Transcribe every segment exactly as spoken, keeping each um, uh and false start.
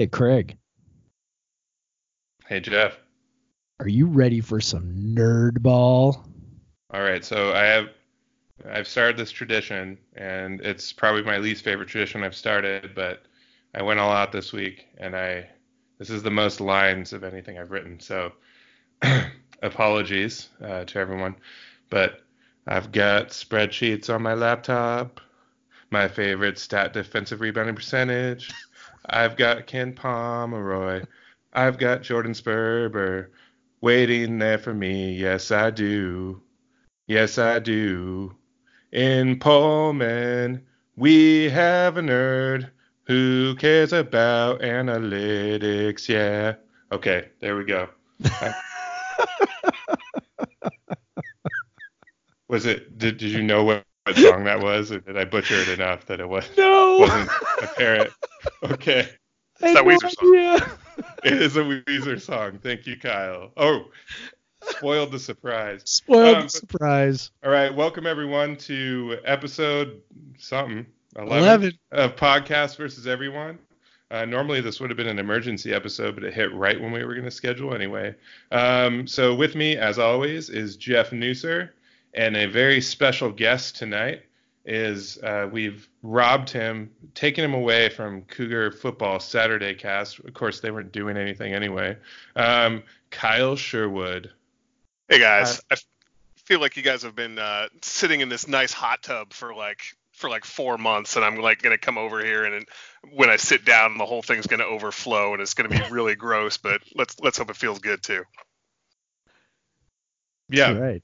Hey, Craig. Hey, Jeff. Are you ready for some nerd ball? All right. So I have, I've started this tradition, and it's probably my least favorite tradition I've started, but I went all out this week, and I, this is the most lines of anything I've written. So apologies uh, to everyone, but I've got spreadsheets on my laptop, my favorite stat defensive rebounding percentage. I've got Ken Pomeroy. I've got Jordan Sperber waiting there for me. Yes, I do. Yes, I do. In Pullman, we have a nerd who cares about analytics. Yeah. Okay, there we go. I- was it? Did, did you know what, what song that was, or did I butcher it enough that it was, no. wasn't apparent? Okay. It's a Weezer song. It is a Weezer song. Thank you, Kyle. Oh, spoiled the surprise. Spoiled um, the surprise. All right. Welcome, everyone, to episode something, eleven, eleven. Of Podcast Versus Everyone. Uh, normally, this would have been an emergency episode, but it hit right when we were going to schedule anyway. Um, so with me, as always, is Jeff Neusser, and a very special guest tonight is uh, we've robbed him, taken him away from Cougar Football Saturday Cast. Of course, they weren't doing anything anyway. Um, Kyle Sherwood. Hey, guys. Uh, I feel like you guys have been uh, sitting in this nice hot tub for like for like four months, and I'm like going to come over here, and, and when I sit down, the whole thing's going to overflow, and it's going to be really gross, but let's let's hope it feels good, too. Yeah. All right.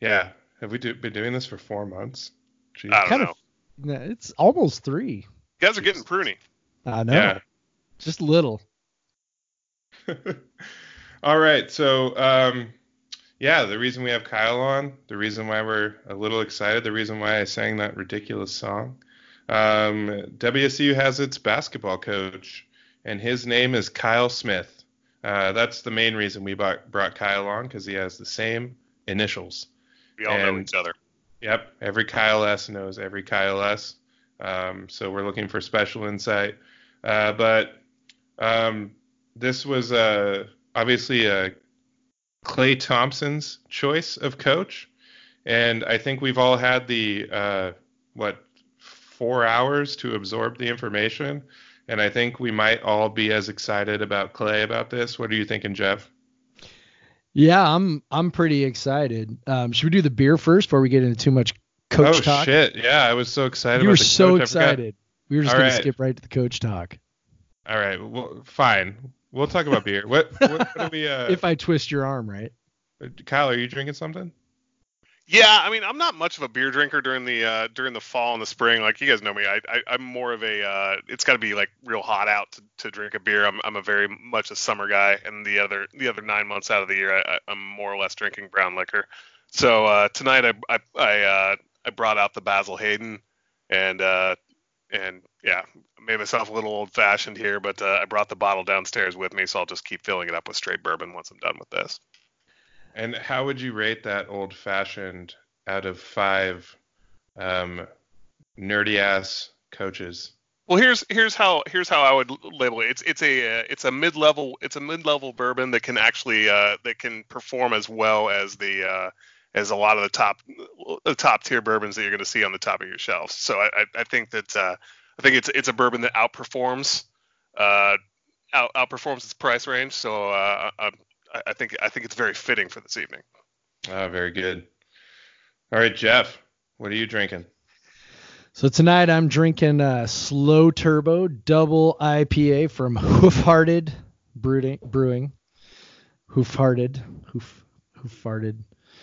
Yeah. Have we do, been doing this for four months? Jeez. I don't kind know. Of, it's almost three. You guys are getting pruny. I know. Yeah. Just little. All right. So, um, yeah, the reason we have Kyle on, the reason why we're a little excited, the reason why I sang that ridiculous song, um, W S U has its basketball coach, and his name is Kyle Smith. Uh, that's the main reason we bought, brought Kyle on, because he has the same initials. We all and, know each other. Yep. Every Kyle S knows every Kyle S. Um, so we're looking for special insight. Uh, but um, this was uh, obviously a Clay Thompson's choice of coach. And I think we've all had the, uh, what, four hours to absorb the information. And I think we might all be as excited about Clay about this. What are you thinking, Jeff? Yeah, I'm I'm pretty excited. Um, should we do the beer first before we get into too much coach oh, talk? Oh, shit. Yeah, I was so excited. You about were the so coach. Excited. We were just going right. to skip right to the coach talk. All right. Well, fine. We'll talk about beer. What, what, what are we? Uh, if I twist your arm, right? Kyle, are you drinking something? Yeah, I mean, I'm not much of a beer drinker during the uh, during the fall and the spring. Like, you guys know me. I, I, I'm more of a, uh, it's got to be, like, real hot out to, to drink a beer. I'm I'm a very much a summer guy. And the other the other nine months out of the year, I, I'm more or less drinking brown liquor. So uh, tonight I I I, uh, I brought out the Basil Hayden. And, uh, and yeah, made myself a little old-fashioned here. But uh, I brought the bottle downstairs with me, so I'll just keep filling it up with straight bourbon once I'm done with this. And how would you rate that old-fashioned out of five um, nerdy-ass coaches? Well, here's here's how here's how I would label it. It's it's a uh, it's a mid-level it's a mid-level bourbon that can actually uh, that can perform as well as the uh, as a lot of the top the top tier bourbons that you're going to see on the top of your shelves. So I I think that uh, I think it's it's a bourbon that outperforms uh, out, outperforms its price range. So uh, I'm I think I think it's very fitting for this evening. Oh, very good. All right, Jeff, what are you drinking? So tonight I'm drinking a Slow Turbo Double I P A from Hoofhearted Brewing. Hoofhearted. Hoof, Hoofhearted.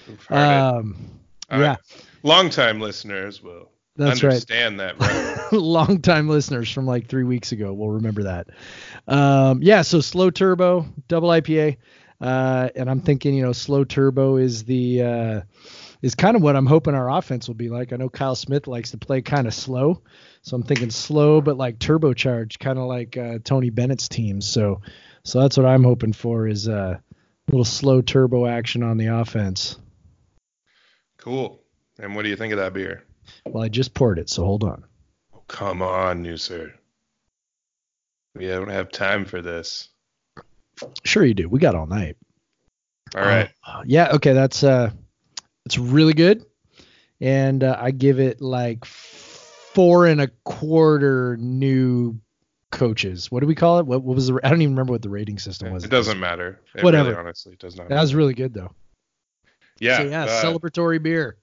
Hoofhearted. Um, All yeah. Right. Long-time listeners will That's understand right. that. Right? Long-time listeners from like three weeks ago will remember that. Um, yeah, so Slow Turbo Double I P A. Uh, and I'm thinking, you know, Slow Turbo is the uh, is kind of what I'm hoping our offense will be like. I know Kyle Smith likes to play kind of slow, so I'm thinking slow but like turbocharged, kind of like uh, Tony Bennett's team. So, so that's what I'm hoping for is uh, a little slow turbo action on the offense. Cool. And what do you think of that beer? Well, I just poured it, so hold on. Oh, come on, Neusser. We don't have time for this. Sure you do. We got all night. All right. Uh, yeah. Okay. That's uh, it's really good. And uh, I give it like four and a quarter new coaches. What do we call it? What, what was the? I don't even remember what the rating system was. It doesn't matter. It Whatever. Really, honestly, it does not. That matter. Was really good though. Yeah. So, yeah. Uh, celebratory beer.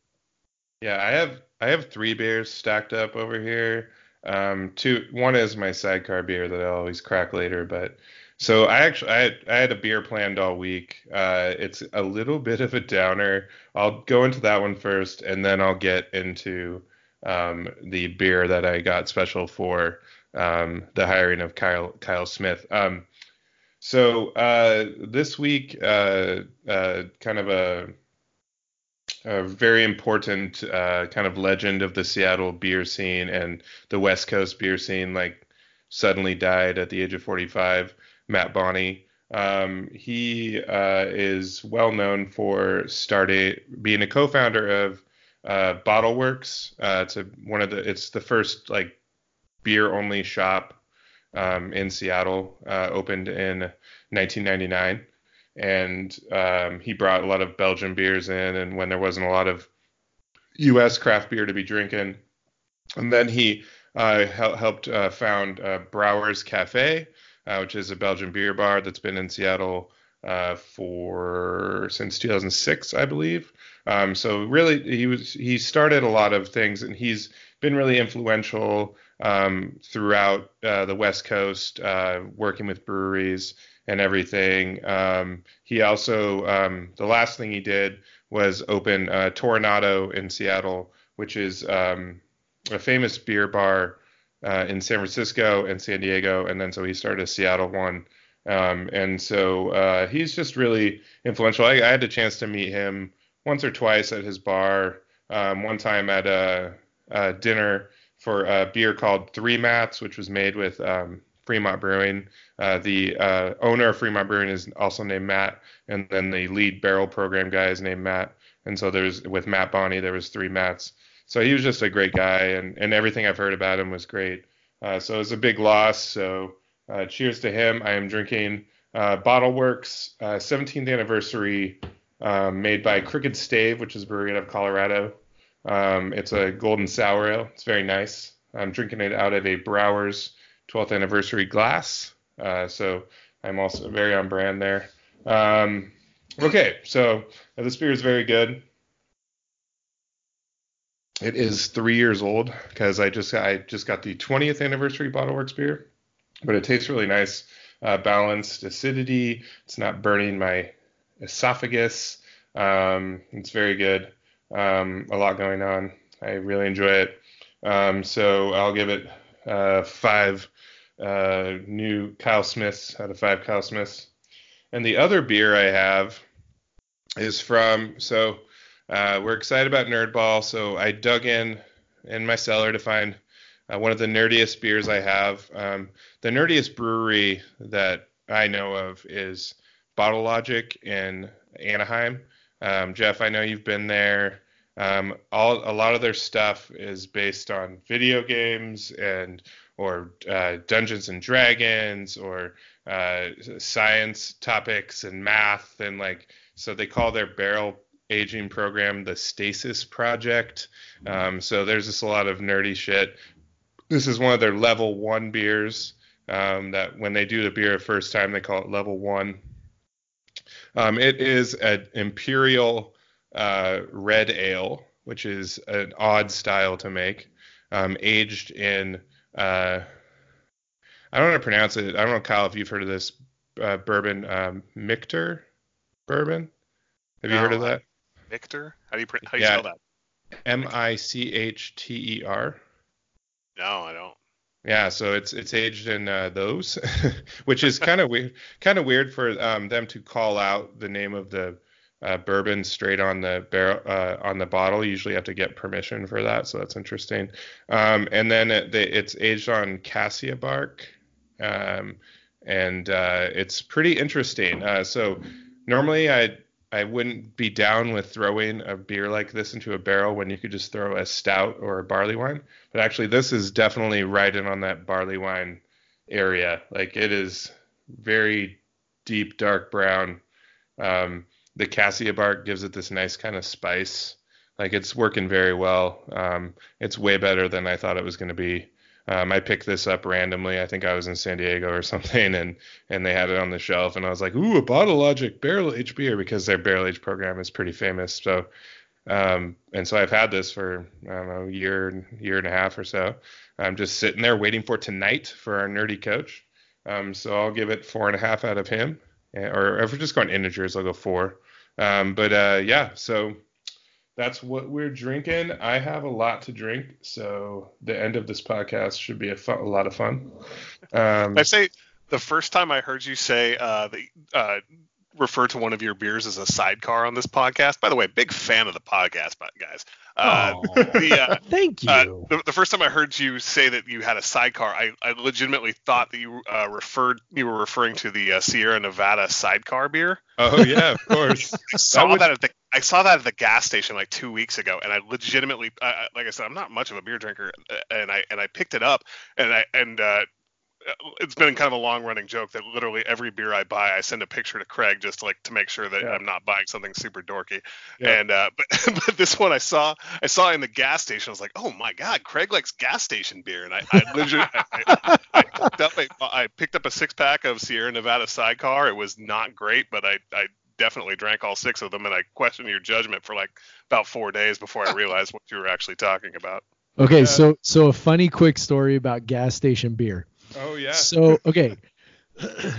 Yeah, I have I have three beers stacked up over here. Um, two. One is my sidecar beer that I always crack later, but. So I actually I had, I had a beer planned all week. Uh, it's a little bit of a downer. I'll go into that one first, and then I'll get into um, the beer that I got special for um, the hiring of Kyle Kyle Smith. Um, so uh, this week, uh, uh, kind of a, a very important uh, kind of legend of the Seattle beer scene and the West Coast beer scene, like suddenly died at the age of forty-five. Matt Bonney. Um, he uh, is well known for starting being a co-founder of uh, Bottleworks. Uh, it's a, one of the it's the first like beer only shop um, in Seattle, uh, opened in nineteen ninety-nine, and um, he brought a lot of Belgian beers in. And when there wasn't a lot of U S craft beer to be drinking, and then he uh, hel- helped uh, found uh, Browers Cafe. Uh, which is a Belgian beer bar that's been in Seattle uh, for since two thousand six, I believe. Um, so really, he was he started a lot of things, and he's been really influential um, throughout uh, the West Coast, uh, working with breweries and everything. Um, he also um, the last thing he did was open uh, Toronado in Seattle, which is um, a famous beer bar. Uh, in San Francisco and San Diego, and then so he started a Seattle one, um, and so uh, he's just really influential. I, I had a chance to meet him once or twice at his bar, um, one time at a, a dinner for a beer called Three Mats, which was made with um, Fremont Brewing. Uh, the uh, owner of Fremont Brewing is also named Matt, and then the lead barrel program guy is named Matt, and so there's with Matt Bonney there was Three Mats. So he was just a great guy, and, and everything I've heard about him was great. Uh, so it was a big loss. So uh, cheers to him. I am drinking uh, Bottleworks uh, seventeenth anniversary, um, made by Crooked Stave, which is a brewery out of Colorado. Um, it's a golden sour ale. It's very nice. I'm drinking it out of a Browers twelfth anniversary glass. Uh, so I'm also very on brand there. Um, okay, so uh, this beer is very good. It is three years old because I just I just got the twentieth anniversary Bottleworks beer, but it tastes really nice, uh, balanced acidity. It's not burning my esophagus. Um, it's very good. Um, a lot going on. I really enjoy it. Um, so I'll give it uh, five uh, new Kyle Smiths out of five Kyle Smiths. And the other beer I have is from so. Uh, we're excited about Nerdball, so I dug in in my cellar to find uh, one of the nerdiest beers I have. Um, the nerdiest brewery that I know of is Bottle Logic in Anaheim. Um, Jeff, I know you've been there. Um, all a lot of their stuff is based on video games and or uh, Dungeons and Dragons or uh, science topics and math and like so they call their barrel aging program the Stasis Project. Um, so there's just a lot of nerdy shit. This is one of their level one beers um, that when they do the beer the first time, they call it level one. Um, it is an imperial uh, red ale, which is an odd style to make, um, aged in, uh, I don't know how to pronounce it. I don't know, Kyle, if you've heard of this uh, bourbon, um, Michter bourbon. Have you no. heard of that? Michter? How do you how do you yeah. spell that? M I C H T E R. No, I don't. Yeah, so it's it's aged in uh, those, which is kind of weird. Kind of weird for um, them to call out the name of the uh, bourbon straight on the barrel uh, on the bottle. You usually have to get permission for that, so that's interesting. Um, and then it, they, it's aged on cassia bark, um, and uh, it's pretty interesting. Uh, so normally I. I wouldn't be down with throwing a beer like this into a barrel when you could just throw a stout or a barley wine. But actually, this is definitely right in on that barley wine area. Like, it is very deep, dark brown. Um, the cassia bark gives it this nice kind of spice. Like, it's working very well. Um, it's way better than I thought it was going to be. Um, I picked this up randomly. I think I was in San Diego or something, and and they had it on the shelf, and I was like, ooh, a Bottle Logic barrel aged beer, because their barrel aged program is pretty famous. So, um, and so I've had this for, I don't know, a year, year and a half or so. I'm just sitting there waiting for tonight for our nerdy coach. Um, so I'll give it four and a half out of him, or if we're just going integers, I'll go four. Um, but uh, yeah, so that's what we're drinking. I have a lot to drink, so the end of this podcast should be a, fun, a lot of fun. Um, I say the first time I heard you say uh, the, uh, refer to one of your beers as a sidecar on this podcast. By the way, big fan of the podcast, guys. Uh, the, uh, Thank you. Uh, the, the first time I heard you say that you had a sidecar, I, I legitimately thought that you uh, referred you were referring to the uh, Sierra Nevada sidecar beer. Oh yeah, of course. I saw that, would... that at the I saw that at the gas station like two weeks ago, and I legitimately, uh, like I said, I'm not much of a beer drinker, and I and I picked it up, and I and. Uh, it's been kind of a long running joke that literally every beer I buy, I send a picture to Craig just to, like, to make sure that yeah. I'm not buying something super dorky. Yeah. And, uh, but, but this one I saw, I saw in the gas station. I was like, oh my God, Craig likes gas station beer. And I, I literally, I, I, picked up a, I picked up a six pack of Sierra Nevada sidecar. It was not great, but I, I definitely drank all six of them. And I questioned your judgment for like about four days before I realized what you were actually talking about. Okay. Yeah. So, so a funny, quick story about gas station beer. Oh yeah. So okay,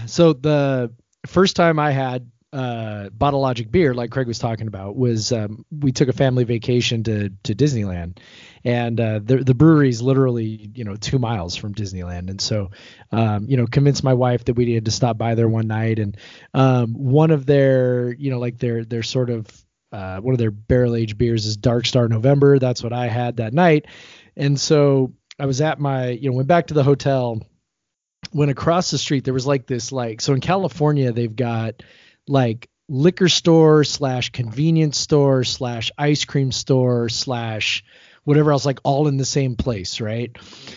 so the first time I had uh, Bottle Logic beer, like Craig was talking about, was um, we took a family vacation to to Disneyland, and uh, the the brewery's literally you know two miles from Disneyland, and so um, you know convinced my wife that we had to stop by there one night, and um, one of their you know like their their sort of uh, one of their barrel aged beers is Dark Star November. That's what I had that night, and so I was at my you know went back to the hotel. When across the street, there was like this, like, so in California, they've got like liquor store slash convenience store slash ice cream store slash whatever else, like all in the same place. Right.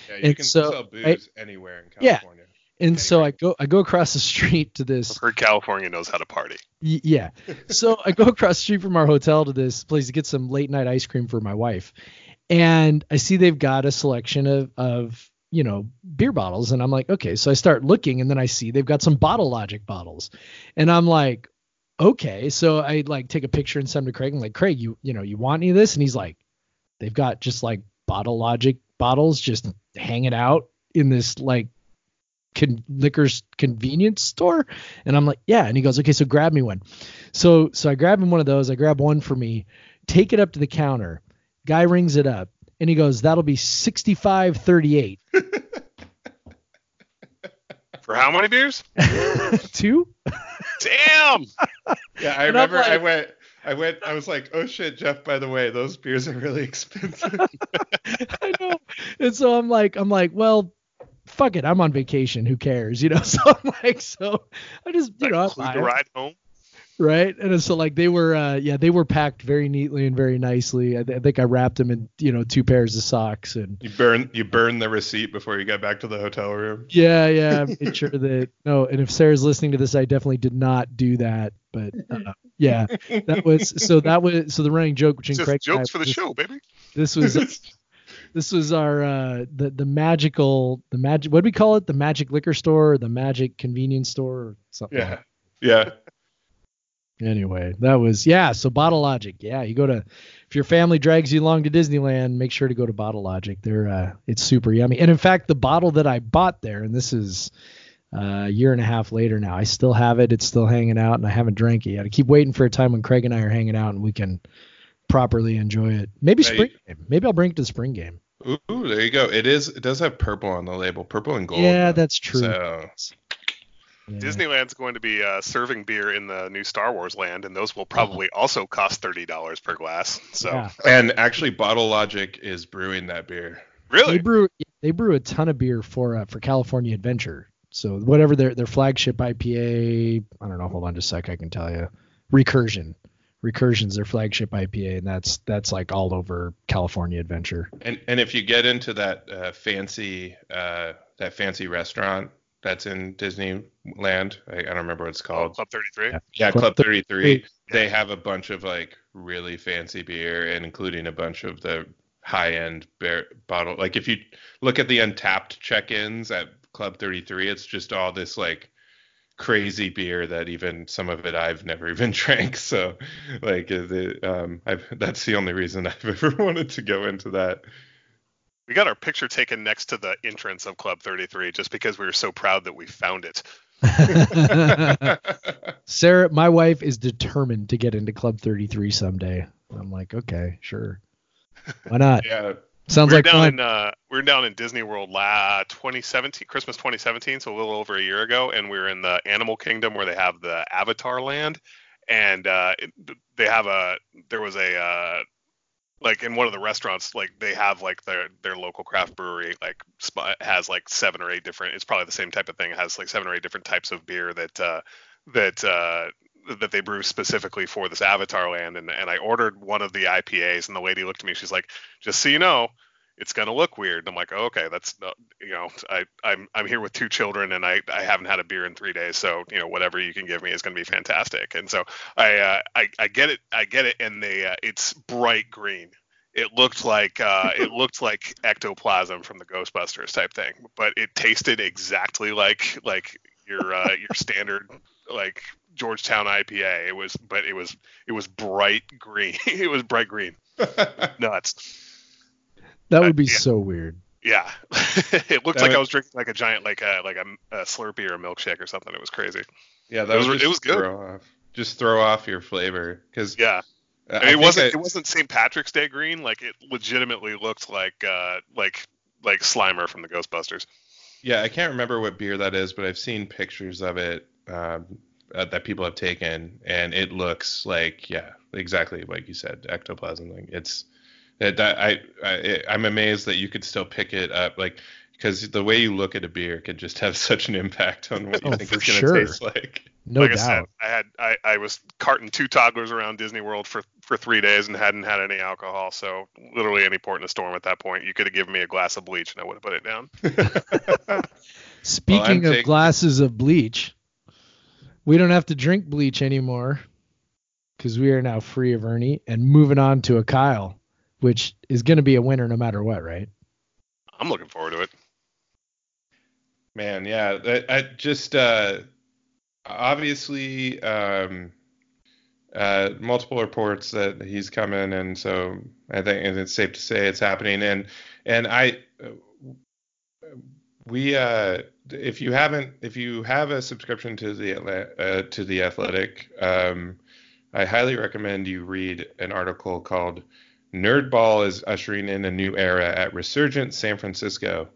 Yeah, you and can so, sell booze I, anywhere in California. Yeah. And anywhere. So I go, I go across the street to this. I've heard California knows how to party. Y- yeah. So I go across the street from our hotel to this place to get some late night ice cream for my wife. And I see they've got a selection of, of, you know, beer bottles. And I'm like, okay, so I start looking, and then I see they've got some Bottle Logic bottles, and I'm like, okay. So I like take a picture and send them to Craig. I'm like, Craig, you, you know, you want any of this? And he's like, they've got just like Bottle Logic bottles, just hanging out in this like con- liquor's convenience store. And I'm like, yeah. And he goes, okay, so grab me one. So, so I grab him one of those. I grab one for me, take it up to the counter. Guy rings it up. And he goes, that'll be sixty-five thirty-eight. For how many beers? Two. Damn. Yeah, I and remember like, I went, I went, I was like, oh shit, Jeff, by the way, those beers are really expensive. I know. And so I'm like, I'm like, well, fuck it. I'm on vacation. Who cares? You know? So I'm like, so I just, you know, I the ride home. Right. And so like they were, uh, yeah, they were packed very neatly and very nicely. I, th- I think I wrapped them in, you know, two pairs of socks, and you burn, you burn the receipt before you got back to the hotel room. Yeah. Yeah. I made sure that, no. And if Sarah's listening to this, I definitely did not do that, but uh, yeah, that was, so that was, so the running joke, which Craig jokes and I, for the this, show, baby. This was, this was our, uh, the, the magical, the magic, what do we call it? The magic liquor store, or the magic convenience store or something. Yeah. Like that. Yeah. Anyway, that was, yeah, so Bottle Logic. Yeah, you go to, if your family drags you along to Disneyland, make sure to go to Bottle Logic. They're, uh, it's super yummy. And in fact, the bottle that I bought there, and this is uh, a year and a half later now, I still have it. It's still hanging out, and I haven't drank it yet. I keep waiting for a time when Craig and I are hanging out and we can properly enjoy it. Maybe right. Spring game. Maybe I'll bring it to the spring game. Ooh, there you go. It is. It does have purple on the label, purple and gold. Yeah, that's true. So... Yeah. Disneyland's going to be uh, serving beer in the new Star Wars land, and those will probably also cost thirty dollars per glass. So, yeah. And actually, Bottle Logic is brewing that beer. Really? They brew they brew a ton of beer for uh, for California Adventure. So whatever their their flagship I P A, I don't know. Hold on just a sec, I can tell you. Recursion. Recursion's their flagship I P A, and that's that's like all over California Adventure. And and if you get into that uh, fancy uh, that fancy restaurant that's in Disneyland, I, I don't remember what it's called. Club thirty-three. Yeah, yeah Club, Club thirty-three. They have a bunch of like really fancy beer, and including a bunch of the high-end beer bottle. Like if you look at the Untapped check-ins at Club thirty-three, it's just all this like crazy beer that even some of it I've never even drank. So like the um I've, that's the only reason I've ever wanted to go into that. We got our picture taken next to the entrance of Club thirty-three just because we were so proud that we found it. Sarah, my wife, is determined to get into Club thirty-three someday. I'm like, okay, sure, why not? Yeah. Sounds we're like down in, uh, we were down in Disney World uh, twenty seventeen, Christmas twenty seventeen, so a little over a year ago, and we were in the Animal Kingdom where they have the Avatar Land, and uh, it, they have a there was a uh, like in one of the restaurants, like they have like their their local craft brewery like spot has like seven or eight different. It's probably the same type of thing. It has like seven or eight different types of beer that uh, that. Uh, that they brew specifically for this Avatar Land. And, and I ordered one of the I P As, and the lady looked at me, she's like, just so you know, it's going to look weird. And I'm like, oh, okay, that's, not, you know, I, I'm, I'm here with two children, and I, I haven't had a beer in three days. So, you know, whatever you can give me is going to be fantastic. And so I, uh, I, I get it. I get it. And they, uh, it's bright green. It looked like uh, it looked like ectoplasm from the Ghostbusters type thing, but it tasted exactly like, like your, uh, your standard, like, Georgetown I P A. It was, but it was, it was bright green. It was bright green. Nuts. That would be uh, yeah. so weird. Yeah. It looked that like would... I was drinking like a giant, like a, like a, a Slurpee or a milkshake or something. It was crazy. Yeah. That was, was it was good. Off. Just throw off your flavor. Cause yeah, uh, it wasn't, I... it wasn't Saint Patrick's Day green. Like it legitimately looked like, uh, like, like Slimer from the Ghostbusters. Yeah. I can't remember what beer that is, but I've seen pictures of it. Um, Uh, that people have taken, and it looks like, yeah, exactly like you said, ectoplasm. Like it's that I, I it, I'm amazed that you could still pick it up, like, because the way you look at a beer could just have such an impact on what you oh, think it's sure. gonna taste like. No like doubt. I said, I had I, I was carting two toddlers around Disney World for for three days and hadn't had any alcohol, so literally any port in a storm at that point. You could have given me a glass of bleach and I would have put it down. Speaking well, of taking... glasses of bleach. We don't have to drink bleach anymore because we are now free of Ernie and moving on to a Kyle, which is going to be a winner no matter what, right? I'm looking forward to it. Man, yeah. I, I just uh, obviously um, uh, multiple reports that he's coming, and so I think it's safe to say it's happening. And and I we. Uh, If you haven't, if you have a subscription to the uh, to the Athletic, um, I highly recommend you read an article called "Nerdball is Ushering in a New Era at Resurgent San Francisco,"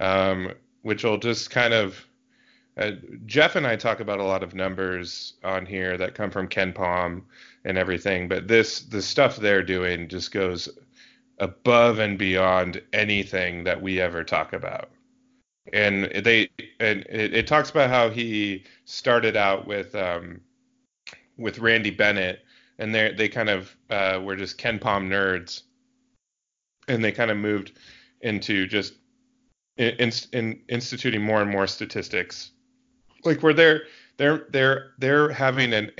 um, which will just kind of uh, Jeff and I talk about a lot of numbers on here that come from Ken Pom and everything, but this the stuff they're doing just goes above and beyond anything that we ever talk about. And they and it, it talks about how he started out with um with Randy Bennett, and they they kind of uh, were just Ken Pom nerds, and they kind of moved into just in, in instituting more and more statistics, like where they're they're they're they're having an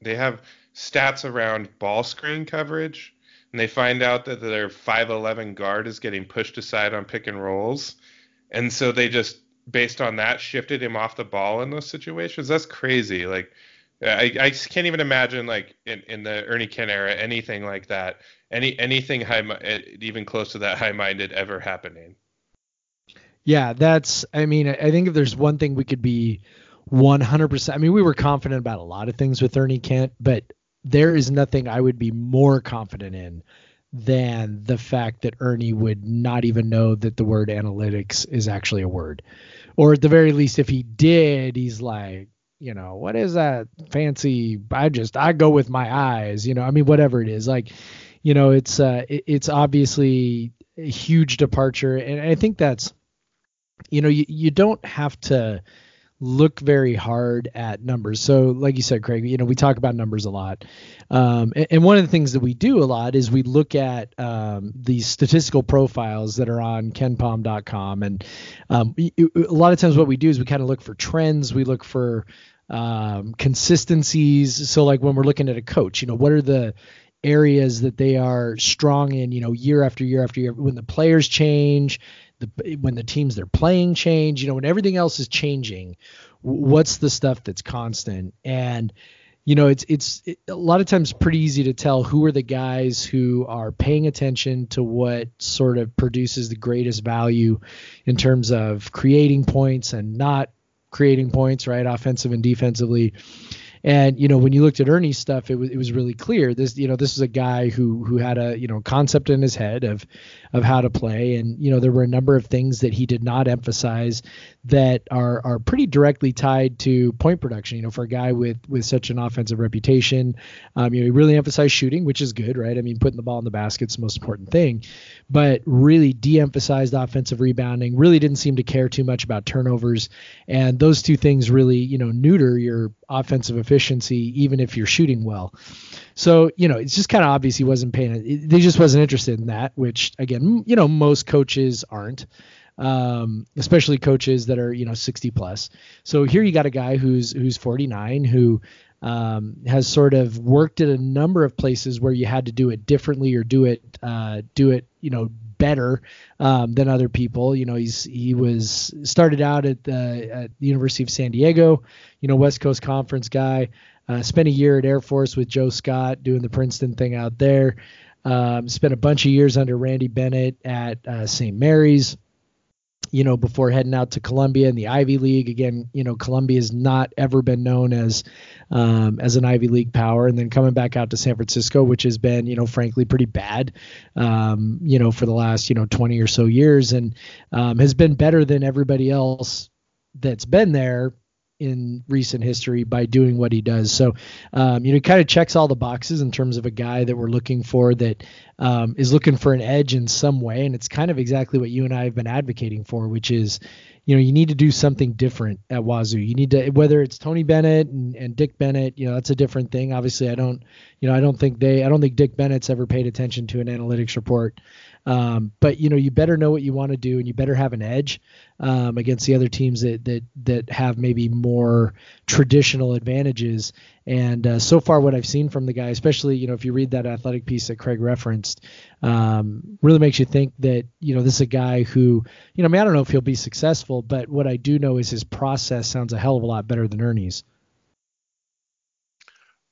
they have stats around ball screen coverage, and they find out that their five eleven guard is getting pushed aside on pick and rolls. And so they just, based on that, shifted him off the ball in those situations. That's crazy. Like, I, I just can't even imagine, like, in, in the Ernie Ken era, anything like that, any anything high, even close to that high-minded ever happening. Yeah, that's, I mean, I think if there's one thing we could be one hundred percent, I mean, we were confident about a lot of things with Ernie Kent, but there is nothing I would be more confident in than the fact that Ernie would not even know that the word analytics is actually a word. Or at the very least, if he did, he's like, you know, what is that fancy? I just, I go with my eyes, you know, I mean, whatever it is, like, you know, it's, uh, it, it's obviously a huge departure. And I think that's, you know, you, you don't have to look very hard at numbers. So like you said, Craig, you know, we talk about numbers a lot. Um, and, and one of the things that we do a lot is we look at um, the statistical profiles that are on ken pom dot com. And um, a lot of times what we do is we kind of look for trends. We look for um, consistencies. So like when we're looking at a coach, you know, what are the areas that they are strong in, you know, year after year after year, when the players change, the, when the teams they're playing change, you know, when everything else is changing, what's the stuff that's constant? And, you know, it's, it's it, a lot of times pretty easy to tell who are the guys who are paying attention to what sort of produces the greatest value in terms of creating points and not creating points, right? Offensive and defensively. And, you know, when you looked at Ernie's stuff, it was, it was really clear this, you know, this is a guy who, who had a, you know, concept in his head of, of how to play. And, you know, there were a number of things that he did not emphasize that are, are pretty directly tied to point production. You know, for a guy with, with such an offensive reputation, um, you know, he really emphasized shooting, which is good, right? I mean, putting the ball in the basket's the most important thing, but really de-emphasized offensive rebounding, really didn't seem to care too much about turnovers. And those two things really, you know, neuter your offensive efficiency, even if you're shooting well. So, you know, it's just kind of obvious he wasn't paying it. They just wasn't interested in that, which again, you know, most coaches aren't, um, especially coaches that are, you know, sixty plus. So here you got a guy who's, who's forty-nine, who, um, has sort of worked at a number of places where you had to do it differently or do it, uh, do it, you know, better um, than other people. You know, he's he was started out at the, at the University of San Diego, you know, West Coast Conference guy, uh, spent a year at Air Force with Joe Scott doing the Princeton thing out there, um, spent a bunch of years under Randy Bennett at uh, Saint Mary's, you know, before heading out to Columbia in the Ivy League. Again, you know, Columbia has not ever been known as um, as an Ivy League power. And then coming back out to San Francisco, which has been, you know, frankly, pretty bad, um, you know, for the last, you know, twenty or so years, and um, has been better than everybody else that's been there in recent history by doing what he does. So, um, you know, he kind of checks all the boxes in terms of a guy that we're looking for that um, is looking for an edge in some way. And it's kind of exactly what you and I have been advocating for, which is, you know, you need to do something different at Wazoo. You need to, whether it's Tony Bennett and, and Dick Bennett, you know, that's a different thing. Obviously I don't, you know, I don't think they, I don't think Dick Bennett's ever paid attention to an analytics report. Um, but you know, you better know what you want to do, and you better have an edge um, against the other teams that, that, that have maybe more traditional advantages. And uh, so far what I've seen from the guy, especially, you know, if you read that athletic piece that Craig referenced, um, really makes you think that, you know, this is a guy who, you know, I mean, I don't know if he'll be successful, but what I do know is his process sounds a hell of a lot better than Ernie's.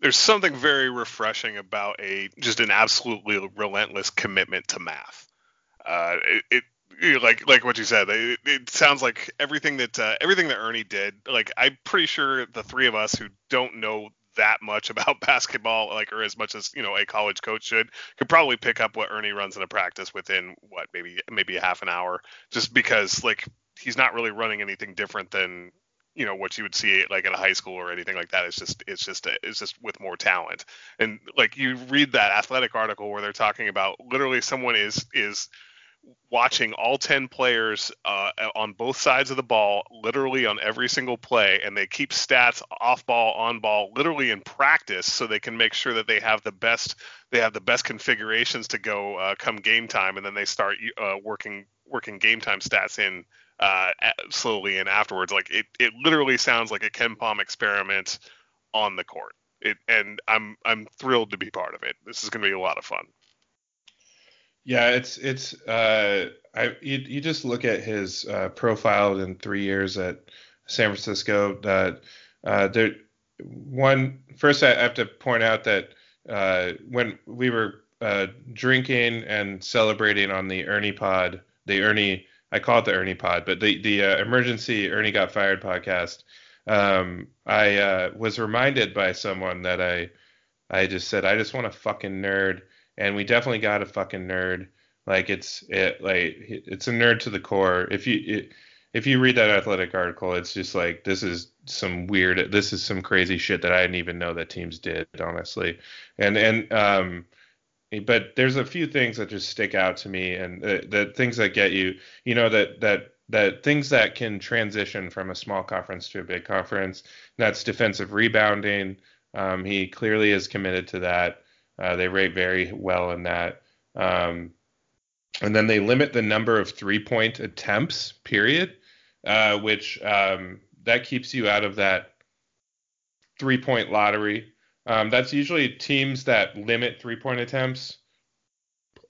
There's something very refreshing about a just an absolutely relentless commitment to math. Uh, it, it like like what you said. It, it sounds like everything that uh, everything that Ernie did. Like I'm pretty sure the three of us who don't know that much about basketball, like or as much as you know a college coach should, could probably pick up what Ernie runs in a practice within what maybe maybe a half an hour. Just because like he's not really running anything different than, you know, what you would see like at a high school or anything like that. It's just, it's just, it's just with more talent. And like you read that athletic article where they're talking about literally someone is, is watching all ten players uh, on both sides of the ball, literally on every single play. And they keep stats off ball, on ball, literally in practice. So they can make sure that they have the best, they have the best configurations to go uh, come game time. And then they start uh, working, working game time stats in, uh slowly and afterwards. Like it it literally sounds like a Ken Pom experiment on the court, it and i'm i'm thrilled to be part of it. This is gonna be a lot of fun. Yeah, it's it's uh i you, you just look at his uh profile in three years at San Francisco. That uh, uh there one first I have to point out that uh when we were uh drinking and celebrating on the Ernie pod, the Ernie I call it the Ernie pod, but the, the uh, emergency Ernie got fired podcast. Um, I uh, was reminded by someone that I, I just said, I just want a fucking nerd. And we definitely got a fucking nerd. Like it's, it like it's a nerd to the core. If you, it, if you read that athletic article, it's just like, this is some weird, this is some crazy shit that I didn't even know that teams did, honestly. And, and, um, but there's a few things that just stick out to me, and the, the things that get you, you know, that, that that things that can transition from a small conference to a big conference. That's defensive rebounding. Um, he clearly is committed to that. Uh, they rate very well in that. Um, and then they limit the number of three-point attempts, period, uh, which um, that keeps you out of that three-point lottery. Um, that's usually teams that limit three-point attempts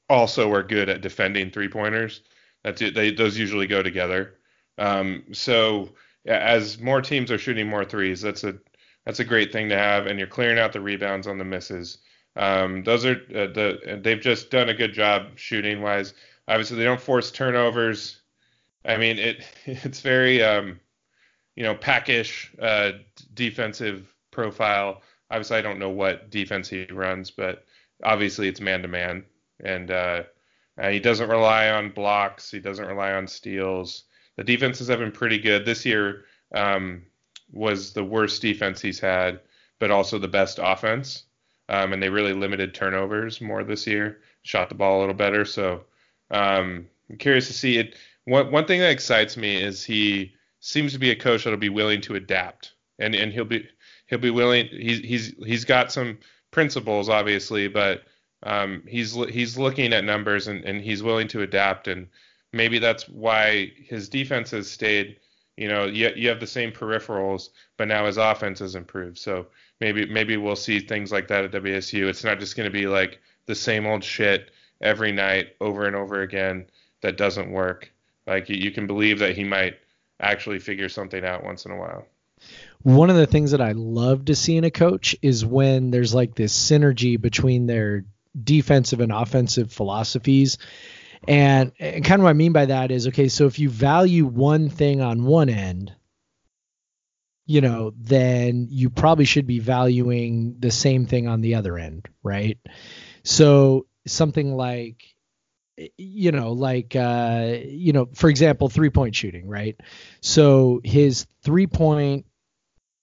also are good at defending three-pointers. That's it. They, those usually go together. Um, so as more teams are shooting more threes, that's a that's a great thing to have, and you're clearing out the rebounds on the misses. Um, those are uh, the they've just done a good job shooting wise. Obviously, they don't force turnovers. I mean, it it's very um, you know packish uh, defensive profile. Obviously, I don't know what defense he runs, but obviously it's man to man, and uh, Uh, he doesn't rely on blocks. He doesn't rely on steals. The defenses have been pretty good. This year um, was the worst defense he's had, but also the best offense. Um, and they really limited turnovers more this year, shot the ball a little better. So um, I'm curious to see it. One, one thing that excites me is he seems to be a coach that'll be willing to adapt, and and he'll be he'll be willing. He's he's he's got some principles, obviously, but. Um, he's he's looking at numbers and, and he's willing to adapt, and maybe that's why his defense has stayed. You know, you, you have the same peripherals, but now his offense has improved. So maybe maybe we'll see things like that at W S U. It's not just going to be like the same old shit every night over and over again that doesn't work. Like you, you can believe that he might actually figure something out once in a while. One of the things that I love to see in a coach is when there's like this synergy between their defensive and offensive philosophies. And, and kind of what I mean by that is, okay, so if you value one thing on one end, you know, then you probably should be valuing the same thing on the other end, right? So something like, you know, like, uh, you know, for example, three-point shooting, right? So his three-point,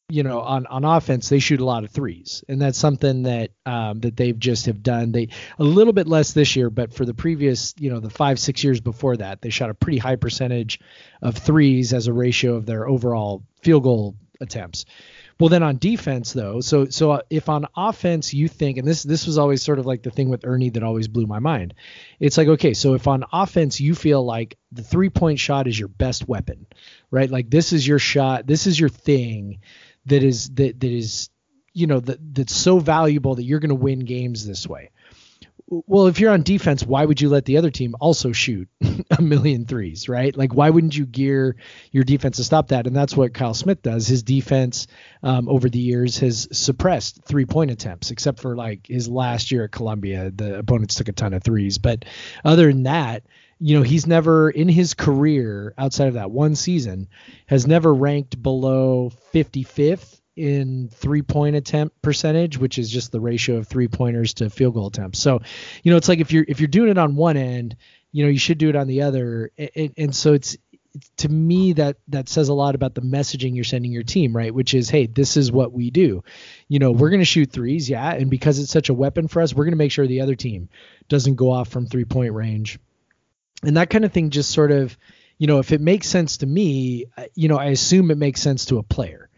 you know, on, on offense, they shoot a lot of threes, and that's something that um, that they've just have done. They a little bit less this year, but for the previous, you know, the five, six years before that, they shot a pretty high percentage of threes as a ratio of their overall field goal attempts. Well, then on defense, though, so so if on offense you think, and this this was always sort of like the thing with Ernie that always blew my mind. It's like, okay, so if on offense you feel like the three-point shot is your best weapon, right? Like this is your shot, this is your thing. That is that that is, you know, that that's so valuable that you're going to win games this way. Well, if you're on defense, why would you let the other team also shoot a million threes, right? Like, why wouldn't you gear your defense to stop that? And that's what Kyle Smith does. His defense um, over the years has suppressed three-point attempts, except for like his last year at Columbia. The opponents took a ton of threes, but other than that, you know, he's never in his career outside of that one season has never ranked below fifty-fifth in three-point attempt percentage, which is just the ratio of three-pointers to field goal attempts. So, you know, it's like if you're if you're doing it on one end, you know, you should do it on the other. And, and so it's, to me, that that says a lot about the messaging you're sending your team, right? Which is, hey, this is what we do. You know, we're going to shoot threes, yeah, and because it's such a weapon for us, we're going to make sure the other team doesn't go off from three-point range. And that kind of thing just sort of, you know, if it makes sense to me, you know, I assume it makes sense to a player,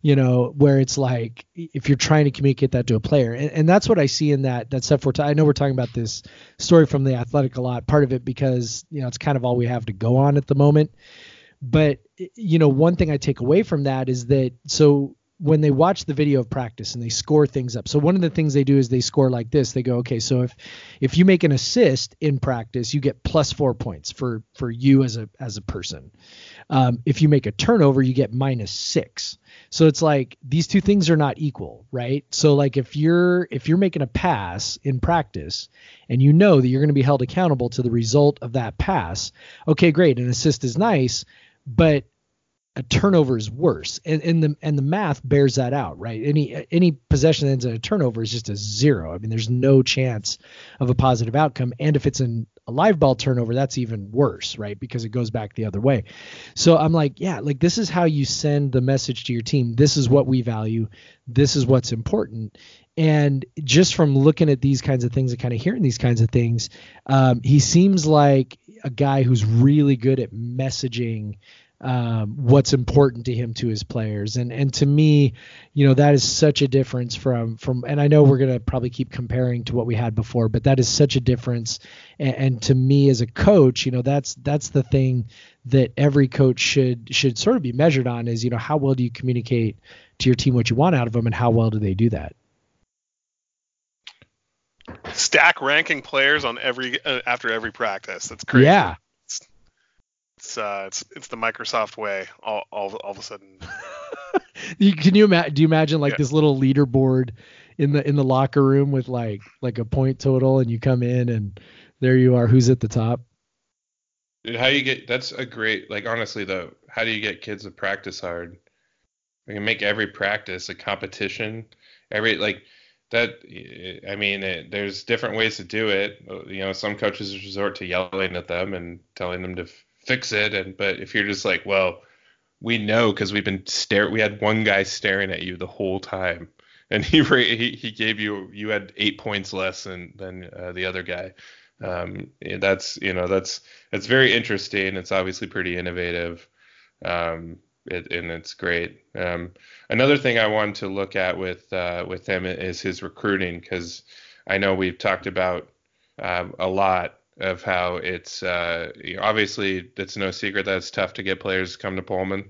you know, where it's like if you're trying to communicate that to a player. And, and that's what I see in that that stuff. We're t- I know we're talking about this story from The Athletic a lot, part of it because, you know, it's kind of all we have to go on at the moment. But, you know, one thing I take away from that is that so when they watch the video of practice and they score things up. So one of the things they do is they score like this. They go, okay, so if, if you make an assist in practice, you get plus four points for, for you as a, as a person. Um, if you make a turnover, you get minus six. So it's like, these two things are not equal, right? So like if you're, if you're making a pass in practice and you know that you're going to be held accountable to the result of that pass, okay, great. An assist is nice, but a turnover is worse, and, and the and the math bears that out, right? Any any possession that ends in a turnover is just a zero. I mean, there's no chance of a positive outcome, and if it's an, a live ball turnover, that's even worse, right? Because it goes back the other way. So I'm like, yeah, like this is how you send the message to your team. This is what we value. This is what's important. And just from looking at these kinds of things and kind of hearing these kinds of things, um, he seems like a guy who's really good at messaging um, what's important to him to his players. And and to me, you know, that is such a difference from from. And I know we're going to probably keep comparing to what we had before, but that is such a difference. And, and to me as a coach, you know, that's that's the thing that every coach should should sort of be measured on is, you know, how well do you communicate to your team what you want out of them, and how well do they do that? Stack ranking players on every uh, after every practice. That's crazy. Yeah, it's it's uh, it's, it's the Microsoft way. All all, all of a sudden, you, can you imagine? Do you imagine like yeah. this little leaderboard in the in the locker room with like like a point total, and you come in and there you are. Who's at the top? Dude, how you get? That's a great. Like honestly though, how do you get kids to practice hard? We can make every practice a competition. Every like. That I mean, it, there's different ways to do it. You know, some coaches resort to yelling at them and telling them to f- fix it. And but if you're just like, well, we know because we've been stare. We had one guy staring at you the whole time, and he he, he gave you you had eight points less than than uh, the other guy. Um, that's you know that's that's very interesting. It's obviously pretty innovative, um, it, and it's great. Um, another thing I wanted to look at with uh, with him is his recruiting, because I know we've talked about um, a lot of how it's uh, you know, obviously it's no secret that it's tough to get players to come to Pullman.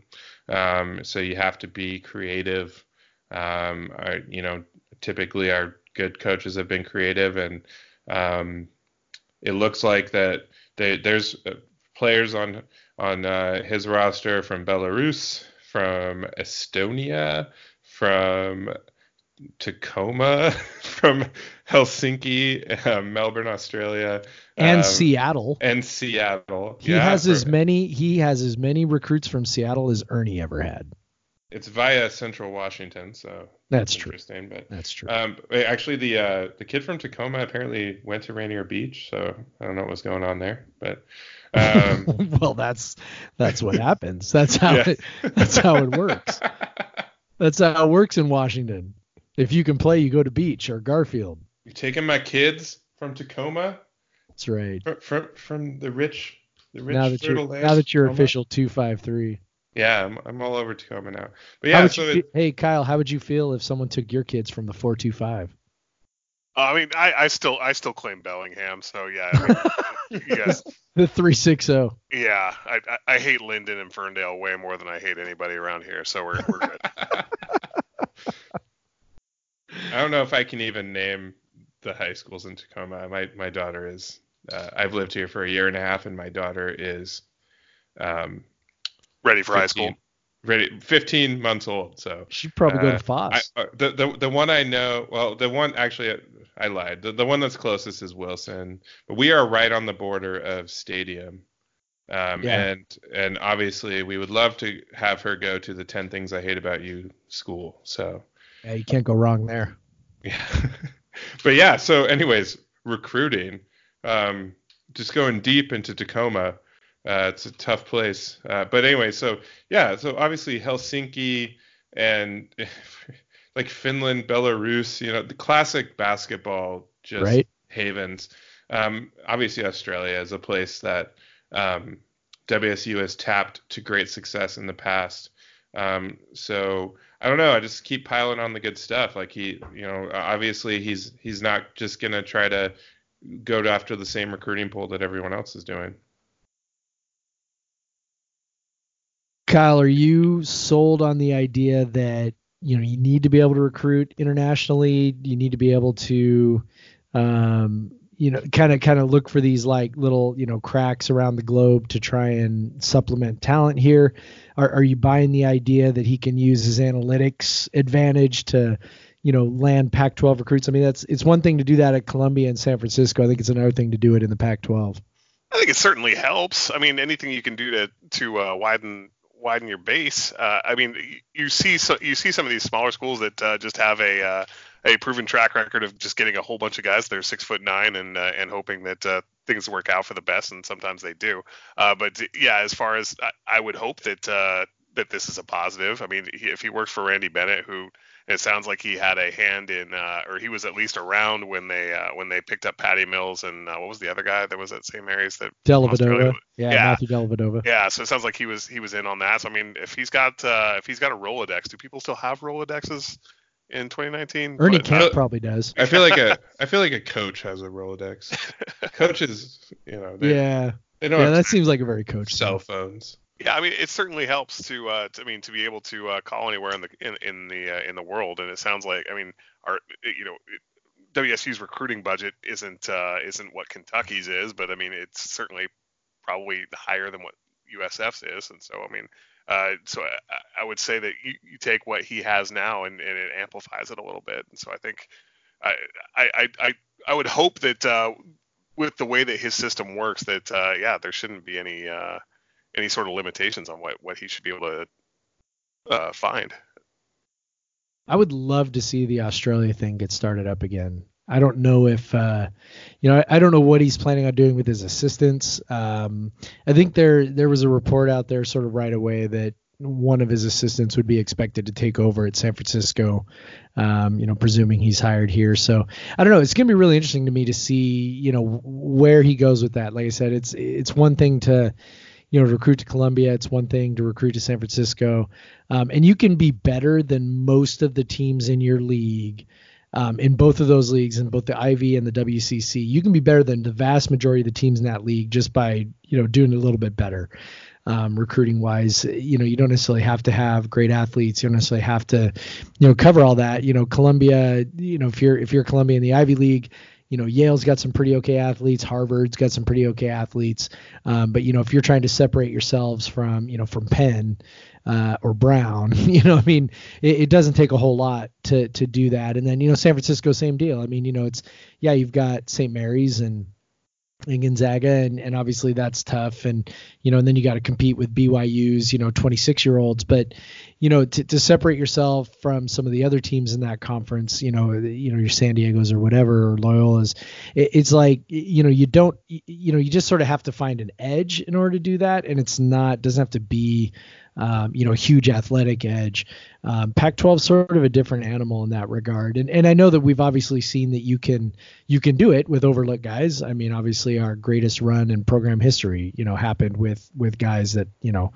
Um, so you have to be creative. Um, our, you know, typically our good coaches have been creative, and um, it looks like that they, there's players on on uh, his roster from Belarus, from Estonia, from Tacoma, from Helsinki, uh, Melbourne, Australia, and um, Seattle. And Seattle. He yeah, has for, as many. He has as many recruits from Seattle as Ernie ever had. It's via Central Washington, so that's, that's true. Interesting, but that's true. Um, actually, the uh, the kid from Tacoma apparently went to Rainier Beach, so I don't know what was going on there, but. Um, well, that's that's what happens. That's how yeah. it, that's how it works. That's how it works in Washington. If you can play, you go to Beach or Garfield. You're taking my kids from Tacoma. That's right. From from, from the rich, the rich. Now that you're, now that you're official two five three. Yeah, I'm I'm all over Tacoma now. But yeah, so you, it, hey Kyle, how would you feel if someone took your kids from the four two five? I mean, I, I still I still claim Bellingham, so yeah. I mean, yes. The three sixty. Yeah, I, I I hate Linden and Ferndale way more than I hate anybody around here, so we're we're good. I don't know if I can even name the high schools in Tacoma. My my daughter is uh, I've lived here for a year and a half, and my daughter is um ready for fifteen, high school. Ready, fifteen months old. So she'd probably uh, go to Foss. I, the the the one I know, well, the one actually. I lied. The, the one that's closest is Wilson, but we are right on the border of Stadium. Um, yeah. And and obviously we would love to have her go to the ten things I hate about you school. So yeah, you can't go wrong there. Yeah. But yeah. So anyways, recruiting, um, just going deep into Tacoma. Uh, it's a tough place. Uh, but anyway, so yeah. So obviously Helsinki and like Finland, Belarus, you know, the classic basketball just right. havens. Um, obviously, Australia is a place that um, W S U has tapped to great success in the past. Um, so I don't know. I just keep piling on the good stuff. Like he, you know, obviously he's he's not just gonna try to go after the same recruiting pool that everyone else is doing. Kyle, are you sold on the idea that? You know, you need to be able to recruit internationally. You need to be able to, um, you know, kind of kind of look for these like little, you know, cracks around the globe to try and supplement talent here. Are, are you buying the idea that he can use his analytics advantage to, you know, land Pac twelve recruits? I mean, that's it's one thing to do that at Columbia and San Francisco. I think it's another thing to do it in the Pac twelve. I think it certainly helps. I mean, anything you can do to to uh, widen. widen your base. Uh, I mean, you see, so, you see some of these smaller schools that uh, just have a uh, a proven track record of just getting a whole bunch of guys that are six foot nine and uh, and hoping that uh, things work out for the best. And sometimes they do. Uh, but yeah, as far as I, I would hope that uh, that this is a positive. I mean, he, if he works for Randy Bennett, who It sounds like he had a hand in, uh, or he was at least around when they uh, when they picked up Patty Mills and uh, what was the other guy that was at Saint Mary's? That Dellavedova. Yeah, yeah, Matthew Dellavedova. Yeah, so it sounds like he was he was in on that. So I mean, if he's got uh, if he's got a Rolodex, do people still have Rolodexes in twenty nineteen? Ernie but, Kent uh, probably does. I feel like a I feel like a coach has a Rolodex. Coaches, you know. They, yeah. They don't yeah, that seems like a very coach. Cell phones. Yeah, I mean, it certainly helps to, uh, to I mean, to be able to uh, call anywhere in the in, in the uh, in the world, and it sounds like, I mean, our you know, W S U's recruiting budget isn't uh, isn't what Kentucky's is, but I mean, it's certainly probably higher than what U S F's is, and so I mean, uh, so I, I would say that you, you take what he has now and, and it amplifies it a little bit, and so I think I I I, I would hope that uh, with the way that his system works, that uh, yeah, there shouldn't be any. Uh, any sort of limitations on what, what he should be able to uh, find. I would love to see the Australia thing get started up again. I don't know if, uh, you know, I, I don't know what he's planning on doing with his assistants. Um, I think there, there was a report out there sort of right away that one of his assistants would be expected to take over at San Francisco, um, you know, presuming he's hired here. So I don't know. It's going to be really interesting to me to see, you know, where he goes with that. Like I said, it's, it's one thing to, you know, to recruit to Columbia. It's one thing to recruit to San Francisco. Um, and you can be better than most of the teams in your league, um, in both of those leagues, in both the Ivy and the W C C. You can be better than the vast majority of the teams in that league just by, you know, doing a little bit better um, recruiting wise. You know, you don't necessarily have to have great athletes. You don't necessarily have to, you know, cover all that. You know, Columbia, you know, if you're if you're Columbia in the Ivy League, you know, Yale's got some pretty okay athletes. Harvard's got some pretty okay athletes. Um, but, you know, if you're trying to separate yourselves from, you know, from Penn uh, or Brown, you know, I mean, it, it doesn't take a whole lot to to do that. And then, you know, San Francisco, same deal. I mean, you know, it's yeah, you've got Saint Mary's and and Gonzaga, and, and obviously that's tough. And, you know, and then you got to compete with B Y U's, you know, twenty-six year olds, but, you know, to, to separate yourself from some of the other teams in that conference, you know, you know, your San Diego's or whatever, or Loyola's, it, it's like, you know, you don't, you know, you just sort of have to find an edge in order to do that. And it's not, doesn't have to be, um, you know, huge athletic edge. Um, Pac twelve is sort of a different animal in that regard. And and I know that we've obviously seen that you can, you can do it with overlooked guys. I mean, obviously our greatest run in program history, you know, happened with, with guys that, you know,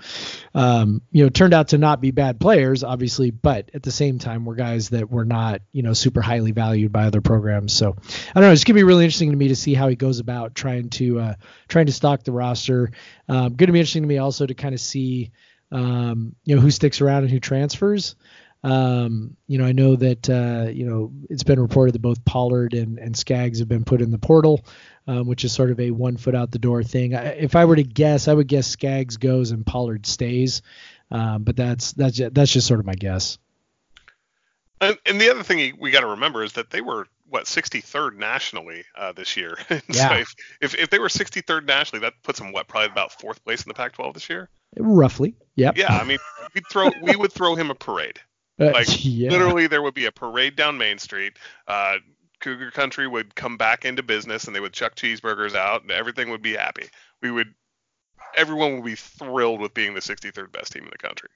um, you know, turned out to not be bad players, obviously, but at the same time were guys that were not, you know, super highly valued by other programs. So I don't know, it's going to be really interesting to me to see how he goes about trying to, uh, trying to stock the roster. Um, going to be interesting to me also to kind of see, um, you know, who sticks around and who transfers. Um, you know, I know that, uh, you know, it's been reported that both Pollard and, and Skaggs have been put in the portal, um, which is sort of a one foot out the door thing. I, if I were to guess, I would guess Skaggs goes and Pollard stays. Um, but that's, that's, that's just sort of my guess. And, and the other thing we got to remember is that they were, what, sixty-third nationally uh, this year. Yeah. So if, if, if they were sixty-third nationally, that puts them, what, probably about fourth place in the Pac twelve this year? Roughly. Yep. Yeah. I mean, we'd throw, we would throw him a parade. Like uh, yeah. Literally there would be a parade down Main Street. Uh, Cougar Country would come back into business and they would chuck cheeseburgers out and everything would be happy. We would, everyone would be thrilled with being the sixty-third best team in the country.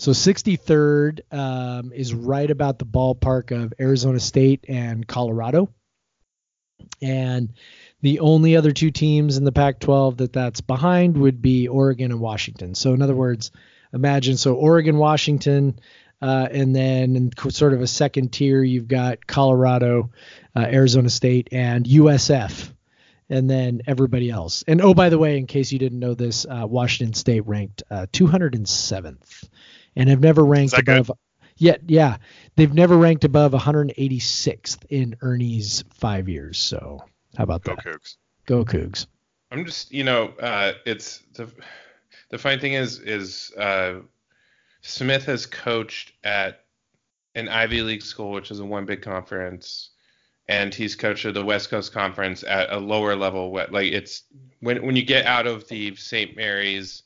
So sixty-third um, is right about the ballpark of Arizona State and Colorado. And the only other two teams in the Pac twelve that that's behind would be Oregon and Washington. So in other words, imagine, so Oregon, Washington, uh, and then in sort of a second tier, you've got Colorado, uh, Arizona State, and U S F, and then everybody else. And oh, by the way, in case you didn't know this, uh, Washington State ranked uh, two hundred seventh, and have never ranked above yet. Yeah, they've never ranked above one hundred eighty-sixth in Ernie's five years. So how about that? Go Cougs. Go Cougs. I'm just, you know, uh, it's the the funny thing is is uh, Smith has coached at an Ivy League school, which is a one big conference. And he's coach of the West Coast Conference at a lower level. Like it's when when you get out of the Saint Mary's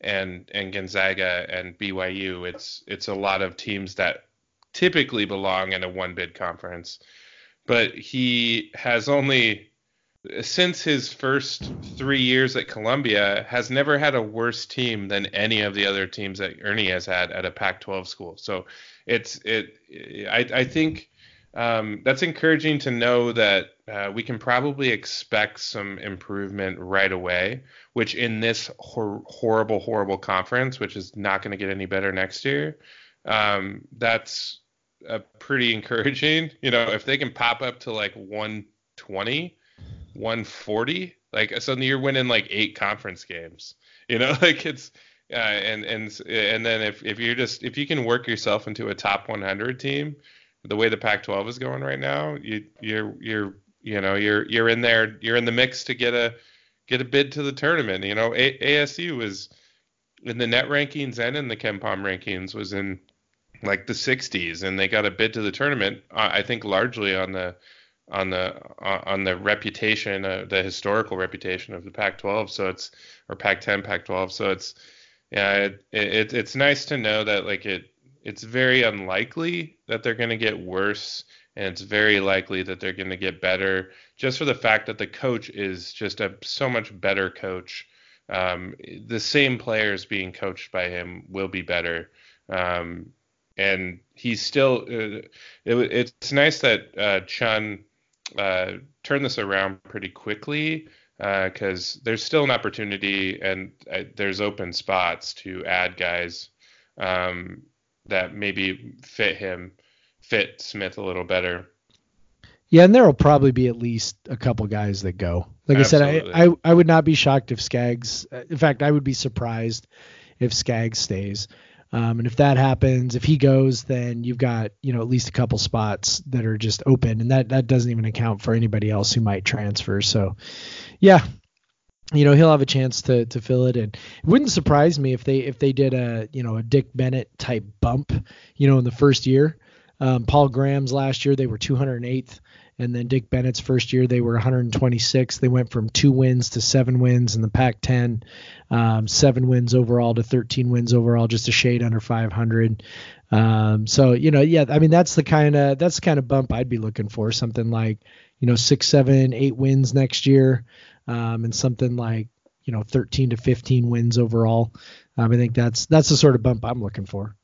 and and Gonzaga and B Y U, it's it's a lot of teams that typically belong in a one bid conference. But he has only since his first three years at Columbia, has never had a worse team than any of the other teams that Ernie has had at a Pac twelve school. So it's it. I, I think um, that's encouraging to know that uh, we can probably expect some improvement right away, which in this hor- horrible, horrible conference, which is not going to get any better next year, um, that's uh, pretty encouraging. You know, if they can pop up to like one twenty one forty, like suddenly you're winning like eight conference games, you know, like it's uh, and and and then if, if you're just if you can work yourself into a top one hundred team the way the Pac twelve is going right now, you you're you're you know you're you're in there, you're in the mix to get a get a bid to the tournament. You know, a- ASU was in the net rankings and in the KenPom rankings was in like the sixties, and they got a bid to the tournament. Uh, I think largely on the on the on the reputation, uh, the historical reputation of the Pac twelve, so it's or Pac ten, Pac twelve. So it's yeah, it, it it's nice to know that like it it's very unlikely that they're going to get worse, and it's very likely that they're going to get better, just for the fact that the coach is just a so much better coach. Um, the same players being coached by him will be better. Um, and he's still uh, it, it's nice that uh, Chun. Uh, turn this around pretty quickly because uh, there's still an opportunity, and uh, there's open spots to add guys um, that maybe fit him, fit Smith a little better. Yeah, and there will probably be at least a couple guys that go. Like Absolutely. I said, I, I I would not be shocked if Skaggs. In fact, I would be surprised if Skaggs stays. Um, and if that happens, if he goes, then you've got, you know, at least a couple spots that are just open, and that, that doesn't even account for anybody else who might transfer. So yeah, you know, he'll have a chance to, to fill it. And it wouldn't surprise me if they, if they did a, you know, a Dick Bennett type bump, you know, in the first year. um, Paul Graham's last year, they were two hundred eighth. And then Dick Bennett's first year, they were one hundred twenty-six. They went from two wins to seven wins in the Pac ten, um, seven wins overall to thirteen wins overall, just a shade under five hundred. Um, so, you know, yeah, I mean, that's the kind of that's the kind of bump I'd be looking for. Something like, you know, six, seven, eight wins next year, um, and something like, you know, thirteen to fifteen wins overall. Um, I think that's that's the sort of bump I'm looking for.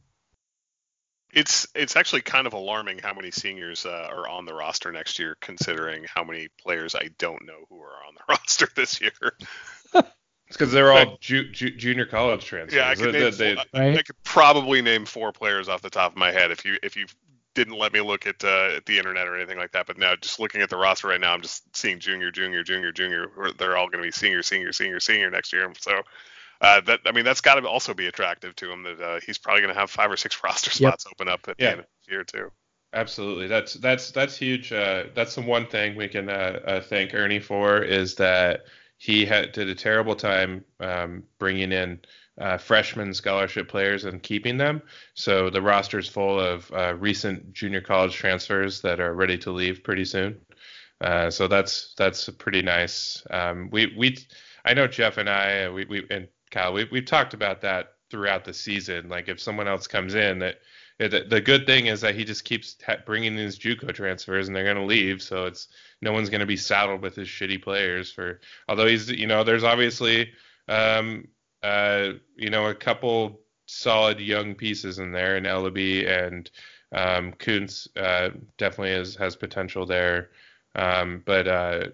It's it's actually kind of alarming how many seniors uh, are on the roster next year, considering how many players I don't know who are on the roster this year. It's because they're all like, ju- ju- junior college transfers. Yeah, I could, name they, four, they, right? I could probably name four players off the top of my head if you if you didn't let me look at, uh, at the internet or anything like that. But now, just looking at the roster right now, I'm just seeing junior, junior, junior, junior. Or they're all going to be senior, senior, senior, senior next year. So. Uh, that I mean, that's got to also be attractive to him. That uh, he's probably going to have five or six roster spots yep. open up at yeah. the end of the year too. Absolutely, that's that's that's huge. Uh, that's the one thing we can uh, uh, thank Ernie for, is that he had, did a terrible time um, bringing in uh, freshman scholarship players and keeping them. So the roster is full of uh, recent junior college transfers that are ready to leave pretty soon. Uh, so that's that's pretty nice. Um, we we I know Jeff and I we we and. Kyle, we, we've talked about that throughout the season. Like if someone else comes in, that the, the good thing is that he just keeps ha- bringing these JUCO transfers, and they're going to leave. So it's no one's going to be saddled with his shitty players for, although he's, you know, there's obviously, um, uh, you know, a couple solid young pieces in there, and Ellaby and um, Kuntz uh, definitely is, has potential there. Um, but, uh,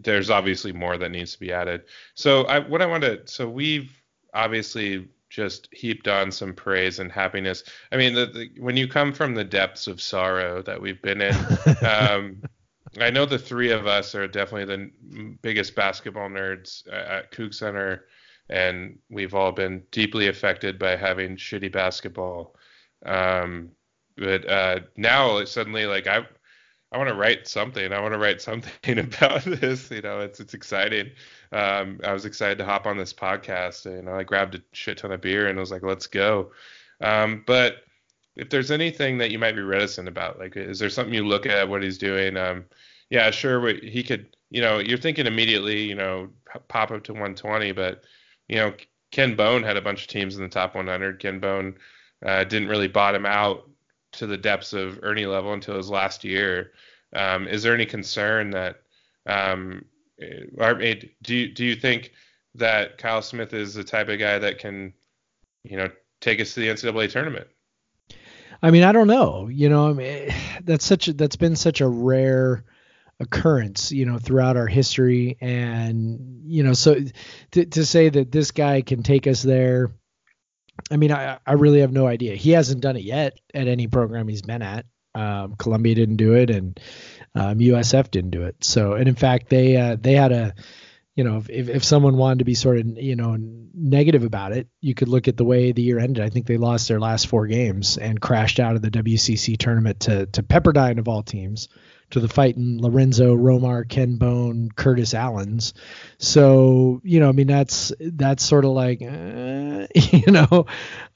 there's obviously more that needs to be added. So I, what I want to, so we've obviously just heaped on some praise and happiness. I mean, the, the, when you come from the depths of sorrow that we've been in, um, I know the three of us are definitely the biggest basketball nerds at Coug Center, and we've all been deeply affected by having shitty basketball. Um, but uh, now it's suddenly like I've, I want to write something. I want to write something about this. You know, it's it's exciting. Um, I was excited to hop on this podcast, and you know, I grabbed a shit ton of beer and I was like, let's go. Um, but if there's anything that you might be reticent about, like, is there something you look at what he's doing? Um, yeah, sure. He could, you know, you're thinking immediately, you know, pop up to one twenty, but you know, Ken Bone had a bunch of teams in the top one hundred. Ken Bone uh, didn't really bottom out to the depths of Ernie level until his last year. Um, is there any concern that um, I mean, do you, do you think that Kyle Smith is the type of guy that can, you know, take us to the N C double A tournament? I mean, I don't know. You know, I mean, that's such a, that's been such a rare occurrence, you know, throughout our history. And, you know, so to, to say that this guy can take us there, I mean, I, I really have no idea. He hasn't done it yet at any program he's been at. Um, Columbia didn't do it, and um, U S F didn't do it. So, and in fact, they uh, they had a, you know, if if someone wanted to be sort of, you know, negative about it, you could look at the way the year ended. I think they lost their last four games and crashed out of the W C C tournament to to Pepperdine, of all teams, to the fighting Lorenzo, Romar, Ken Bone, Curtis Allens. So, you know, I mean, that's that's sort of like, uh, you know,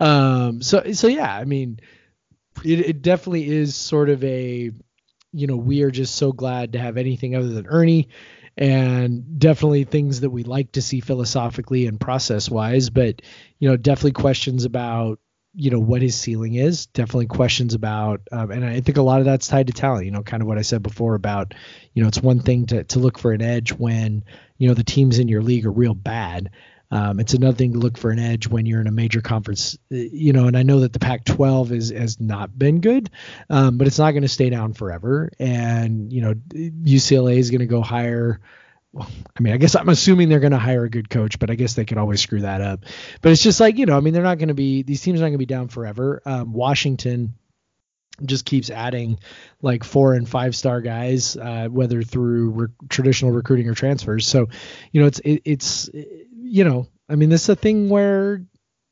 um, so so, yeah, I mean, It, it definitely is sort of a, you know, we are just so glad to have anything other than Ernie, and definitely things that we like to see philosophically and process wise, but, you know, definitely questions about, you know, what his ceiling is, definitely questions about, um, and I think a lot of that's tied to talent, you know, kind of what I said before about, you know, it's one thing to, to look for an edge when, you know, the teams in your league are real bad. Um, it's another thing to look for an edge when you're in a major conference, you know, and I know that the Pac twelve is, has not been good, um, but it's not going to stay down forever. And, you know, U C L A is going to go hire. Well, I mean, I guess I'm assuming they're going to hire a good coach, but I guess they could always screw that up. But it's just like, you know, I mean, they're not going to be, these teams are not going to be down forever. Um, Washington just keeps adding like four and five star guys, uh, whether through re- traditional recruiting or transfers. So, you know, it's, it, it's, it, you know, I mean, this is a thing where,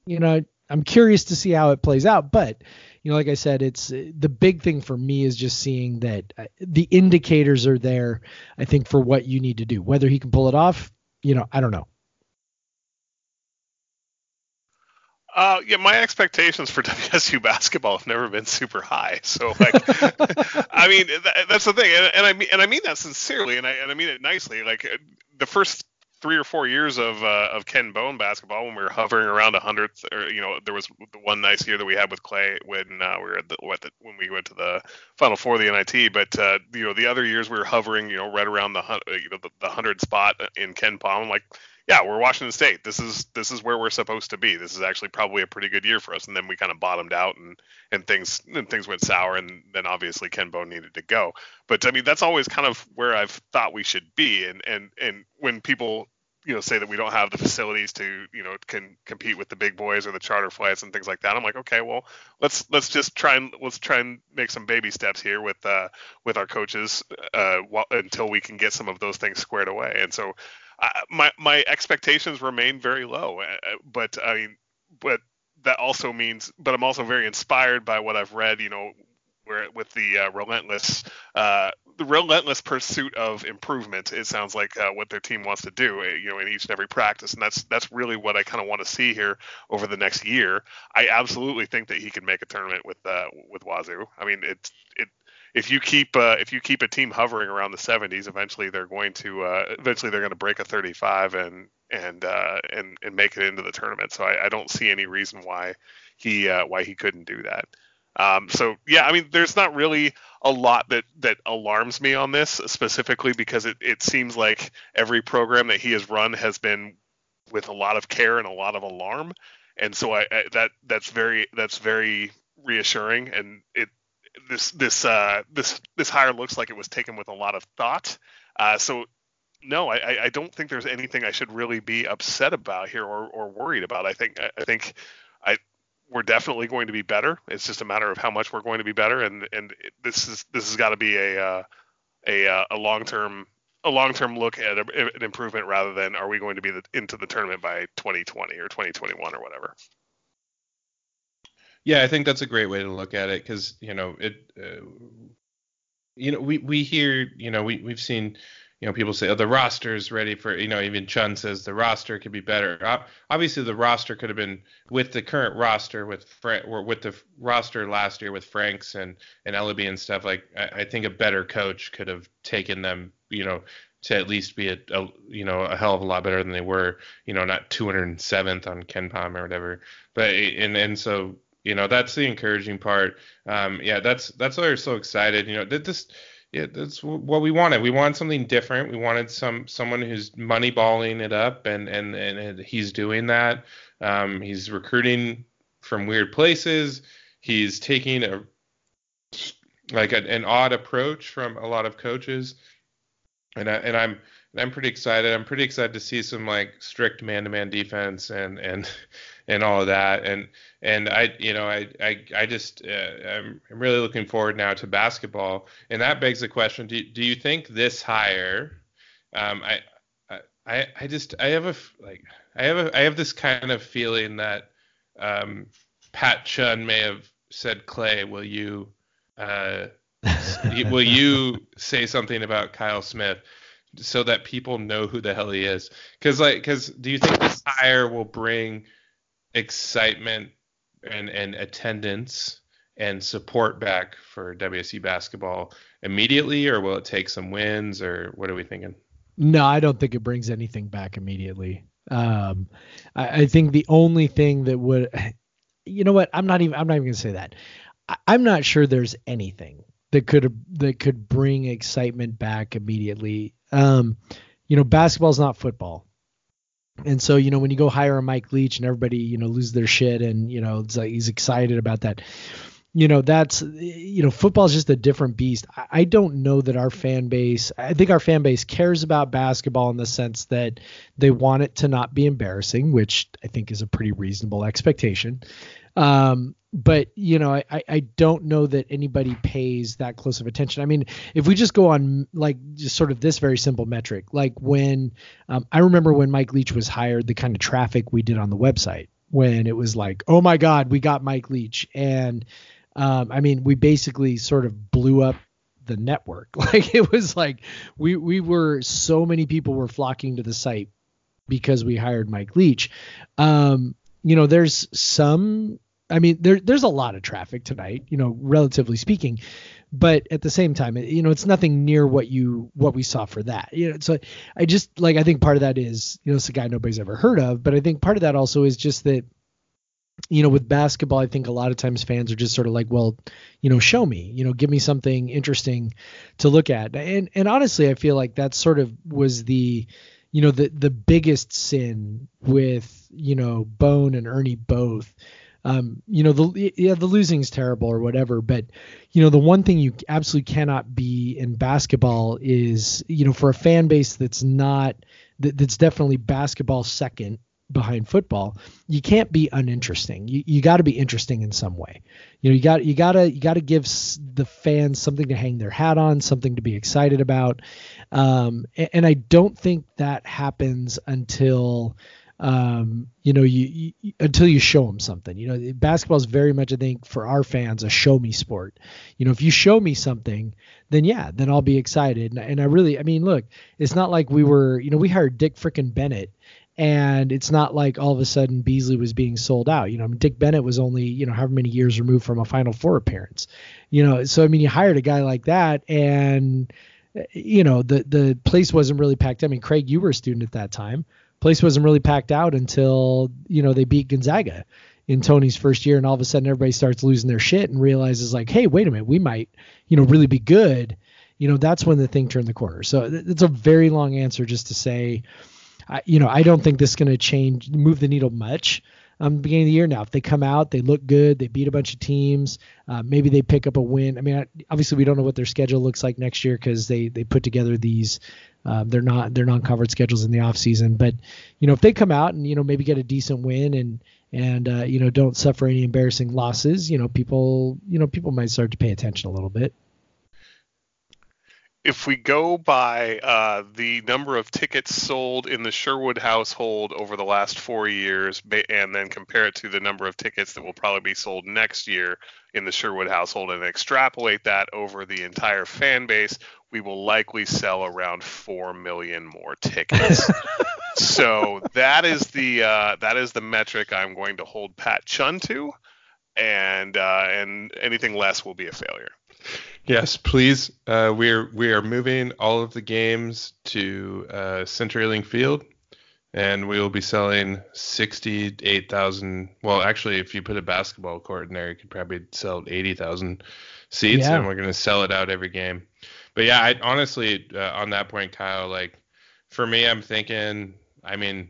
you know, I'm curious to see how it plays out. But, you know, like I said, it's the big thing for me is just seeing that the indicators are there, I think, for what you need to do. Whether he can pull it off, you know, I don't know. Uh, yeah, my expectations for W S U basketball have never been super high. So, like, I mean, that, that's the thing. And, and I mean, and I mean that sincerely, and I, and I mean it nicely. Like, the first three or four years of uh, of Ken Bone basketball, when we were hovering around a hundredth, or, you know, there was the one nice year that we had with Clay when uh, we were at the, what the, when we went to the Final Four of the N I T. But uh, you know, the other years we were hovering, you know, right around the you know the, the hundred spot in Ken Pom. I'm like, yeah, we're Washington State. This is this is where we're supposed to be. This is actually probably a pretty good year for us. And then we kind of bottomed out, and and things and things went sour. And then obviously Ken Bone needed to go. But I mean, that's always kind of where I've thought we should be. And and and when people, you know, say that we don't have the facilities to, you know, can compete with the big boys or the charter flights and things like that, I'm like, okay, well, let's let's just try and let's try and make some baby steps here with uh with our coaches uh while, until we can get some of those things squared away. And so uh, my my expectations remain very low, uh, but I mean, but that also means, but I'm also very inspired by what I've read, you know, where with the uh, relentless uh the relentless pursuit of improvement, it sounds like uh, what their team wants to do, you know, in each and every practice. And that's that's really what I kind of want to see here over the next year. I absolutely think that he can make a tournament with uh, with Wazoo. I mean, it's it if you keep uh, if you keep a team hovering around the seventies, eventually they're going to uh, eventually they're going to break a thirty-five and and uh, and and make it into the tournament. So I, I don't see any reason why he uh, why he couldn't do that. Um, so, yeah, I mean, there's not really a lot that, that alarms me on this specifically, because it, it seems like every program that he has run has been with a lot of care and a lot of alarm. And so I, I that that's very that's very reassuring. And it this this uh, this this hire looks like it was taken with a lot of thought. Uh, so. No, I, I don't think there's anything I should really be upset about here or, or worried about. I think I think I. We're definitely going to be better. It's just a matter of how much we're going to be better, and and this is this has got to be a uh, a a long term a long term look at a, an improvement, rather than are we going to be the, into the tournament by twenty twenty or twenty twenty-one or whatever. Yeah, I think that's a great way to look at it, because you know it, uh, you know we we hear you know we we've seen. You know, people say, oh, the roster is ready for, you know, even Chun says the roster could be better. Obviously, the roster could have been, with the current roster, with Fra- or with the roster last year with Franks and, and Ellaby and stuff, like, I, I think a better coach could have taken them, you know, to at least be, a, a you know, a hell of a lot better than they were, you know, not two hundred seventh on KenPom or whatever. But, and, and so, you know, that's the encouraging part. Um, yeah, that's, that's why we're so excited. You know, that this, yeah, that's what we wanted. We wanted something different. We wanted some someone who's money balling it up, and and and he's doing that. Um, he's recruiting from weird places. He's taking a like a, an odd approach from a lot of coaches, and I, and I'm and I'm pretty excited. I'm pretty excited to see some like strict man-to-man defense and and and all of that. And and I you know I I I just uh, I'm really looking forward now to basketball. And that begs the question: Do do you think this hire? Um, I I I just I have a like I have a I have this kind of feeling that um, Pat Chun may have said, Clay, will you uh, will you say something about Kyle Smith, so that people know who the hell he is? Because like, because do you think this hire will bring excitement and, and attendance and support back for W S U basketball immediately, or will it take some wins, or what are we thinking? No, I don't think it brings anything back immediately. Um, I, I think the only thing that would, you know what, I'm not even, I'm not even gonna say that. I, I'm not sure there's anything that could, that could bring excitement back immediately. Um, you know, basketball's not football. And so, you know, when you go hire a Mike Leach and everybody, you know, lose their shit and, you know, it's like, he's excited about that, you know, that's, you know, football's just a different beast. I, I don't know that our fan base, I think our fan base cares about basketball in the sense that they want it to not be embarrassing, which I think is a pretty reasonable expectation. Um, But, you know, I, I don't know that anybody pays that close of attention. I mean, if we just go on like just sort of this very simple metric, like when um, I remember when Mike Leach was hired, the kind of traffic we did on the website when it was like, oh, my God, we got Mike Leach. And um, I mean, we basically sort of blew up the network. Like it was like we we were so many people were flocking to the site because we hired Mike Leach. Um, you know, there's some. I mean, there, there's a lot of traffic tonight, you know, relatively speaking, but at the same time, you know, it's nothing near what you, what we saw for that. You know, so I just like, I think part of that is, you know, it's a guy nobody's ever heard of, but I think part of that also is just that, you know, with basketball, I think a lot of times fans are just sort of like, well, you know, show me, you know, give me something interesting to look at. And, and honestly, I feel like that sort of was the, you know, the, the biggest sin with, you know, Bone and Ernie both. Um, you know, the, yeah, the losing's terrible or whatever, but you know, the one thing you absolutely cannot be in basketball is, you know, for a fan base that's not, that, that's definitely basketball second behind football, you can't be uninteresting. You, you gotta be interesting in some way. You know, you got, you gotta, you gotta give the fans something to hang their hat on, something to be excited about. Um, and, and I don't think that happens until, um, you know, you, you, until you show them something, you know, basketball is very much, I think for our fans, a show me sport. You know, if you show me something, then yeah, then I'll be excited. And, and I really, I mean, look, it's not like we were, you know, we hired Dick frickin' Bennett, and it's not like all of a sudden Beasley was being sold out. You know, I mean, Dick Bennett was only, you know, however many years removed from a Final Four appearance, you know? So, I mean, you hired a guy like that, and you know, the, the place wasn't really packed. I mean, Craig, you were a student at that time. Place wasn't really packed out until, you know, they beat Gonzaga in Tony's first year. And all of a sudden everybody starts losing their shit and realizes like, hey, wait a minute, we might, you know, really be good. You know, that's when the thing turned the corner. So th- it's a very long answer just to say, I, you know, I don't think this is going to change, move the needle much. Um, beginning of the year now, if they come out, they look good, they beat a bunch of teams, uh, maybe they pick up a win. I mean, I, obviously we don't know what their schedule looks like next year because they they put together these uh, they're not they're non-conference schedules in the off season. But you know, if they come out and you know maybe get a decent win and and uh, you know don't suffer any embarrassing losses, you know people you know people might start to pay attention a little bit. If we go by uh, the number of tickets sold in the Sherwood household over the last four years, and then compare it to the number of tickets that will probably be sold next year in the Sherwood household, and extrapolate that over the entire fan base, we will likely sell around four million more tickets. So that is the uh, that is the metric I'm going to hold Pat Chun to, and uh, and anything less will be a failure. Yes, please. Uh, we are we are moving all of the games to uh, CenturyLink Field, and we will be selling sixty-eight thousand. Well, actually, if you put a basketball court in there, you could probably sell eighty thousand seats, yeah. And we're going to sell it out every game. But yeah, I honestly, uh, on that point, Kyle, like for me, I'm thinking, I mean,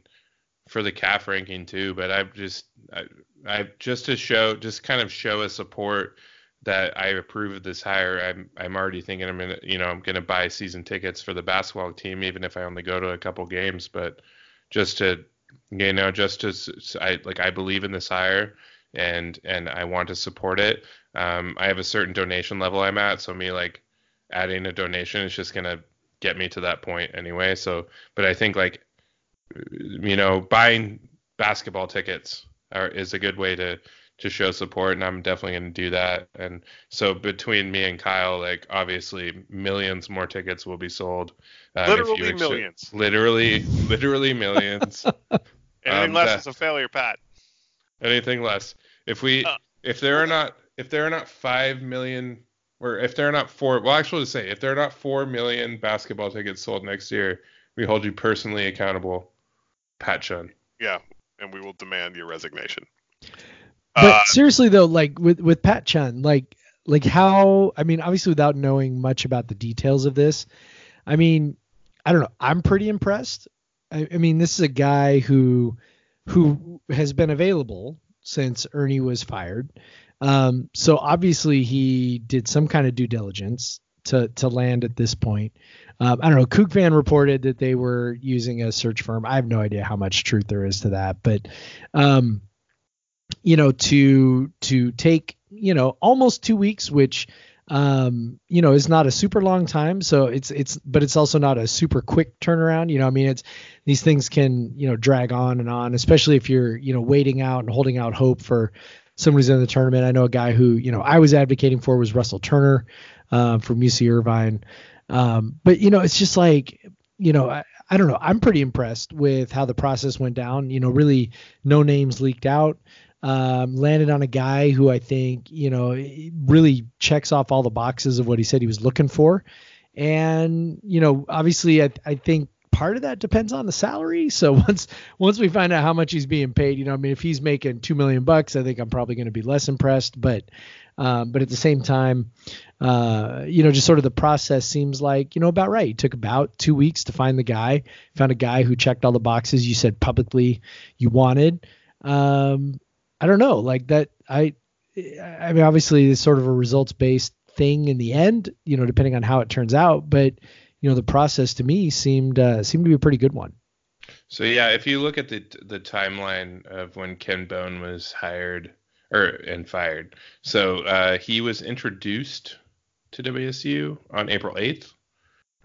for the C A F ranking too, but I've just, I, I just to show, just kind of show a support that I approve of this hire. I'm, I'm already thinking I'm gonna, you know, I'm gonna buy season tickets for the basketball team, even if I only go to a couple games. But just to, you know, just as I like, I believe in this hire, and and I want to support it. Um, I have a certain donation level I'm at, so me like adding a donation is just gonna get me to that point anyway. So, but I think like, you know, buying basketball tickets are, is a good way to. to show support, and I'm definitely going to do that. And so between me and Kyle, like obviously millions more tickets will be sold. Um, literally ex- millions. Literally, literally millions. Anything um, less that, is a failure, Pat. Anything less. If we, uh, if there are not, if there are not five million, or if there are not four, well, actually to say, if there are not four million basketball tickets sold next year, we hold you personally accountable, Pat Chun. Yeah. And we will demand your resignation. But uh, seriously though, like with, with Pat Chun, like, like how, I mean, obviously without knowing much about the details of this, I mean, I don't know. I'm pretty impressed. I, I mean, this is a guy who, who has been available since Ernie was fired. Um, so obviously he did some kind of due diligence to, to land at this point. Um, I don't know. Kook Van reported that they were using a search firm. I have no idea how much truth there is to that, but, um, you know, to, to take, you know, almost two weeks, which, um, you know, is not a super long time. So it's, it's, but it's also not a super quick turnaround. You know, I mean, it's, these things can, you know, drag on and on, especially if you're, you know, waiting out and holding out hope for somebody's in the tournament. I know a guy who, you know, I was advocating for was Russell Turner, um, from U C Irvine. Um, but you know, it's just like, you know, I, I don't know. I'm pretty impressed with how the process went down, you know, really no names leaked out. Um, landed on a guy who I think, you know, really checks off all the boxes of what he said he was looking for. And, you know, obviously I, I think part of that depends on the salary. So once, once we find out how much he's being paid, you know, I mean, if he's making two million bucks, I think I'm probably going to be less impressed, but, um, but at the same time, uh, you know, just sort of the process seems like, you know, about right. It took about two weeks to find the guy, found a guy who checked all the boxes you said publicly you wanted. Um, I don't know, like that. I, I mean, obviously it's sort of a results based thing in the end, you know, depending on how it turns out, but you know, the process to me seemed, uh, seemed to be a pretty good one. So yeah, if you look at the, the timeline of when Ken Bone was hired or, and fired. So, uh, he was introduced to W S U on April eighth,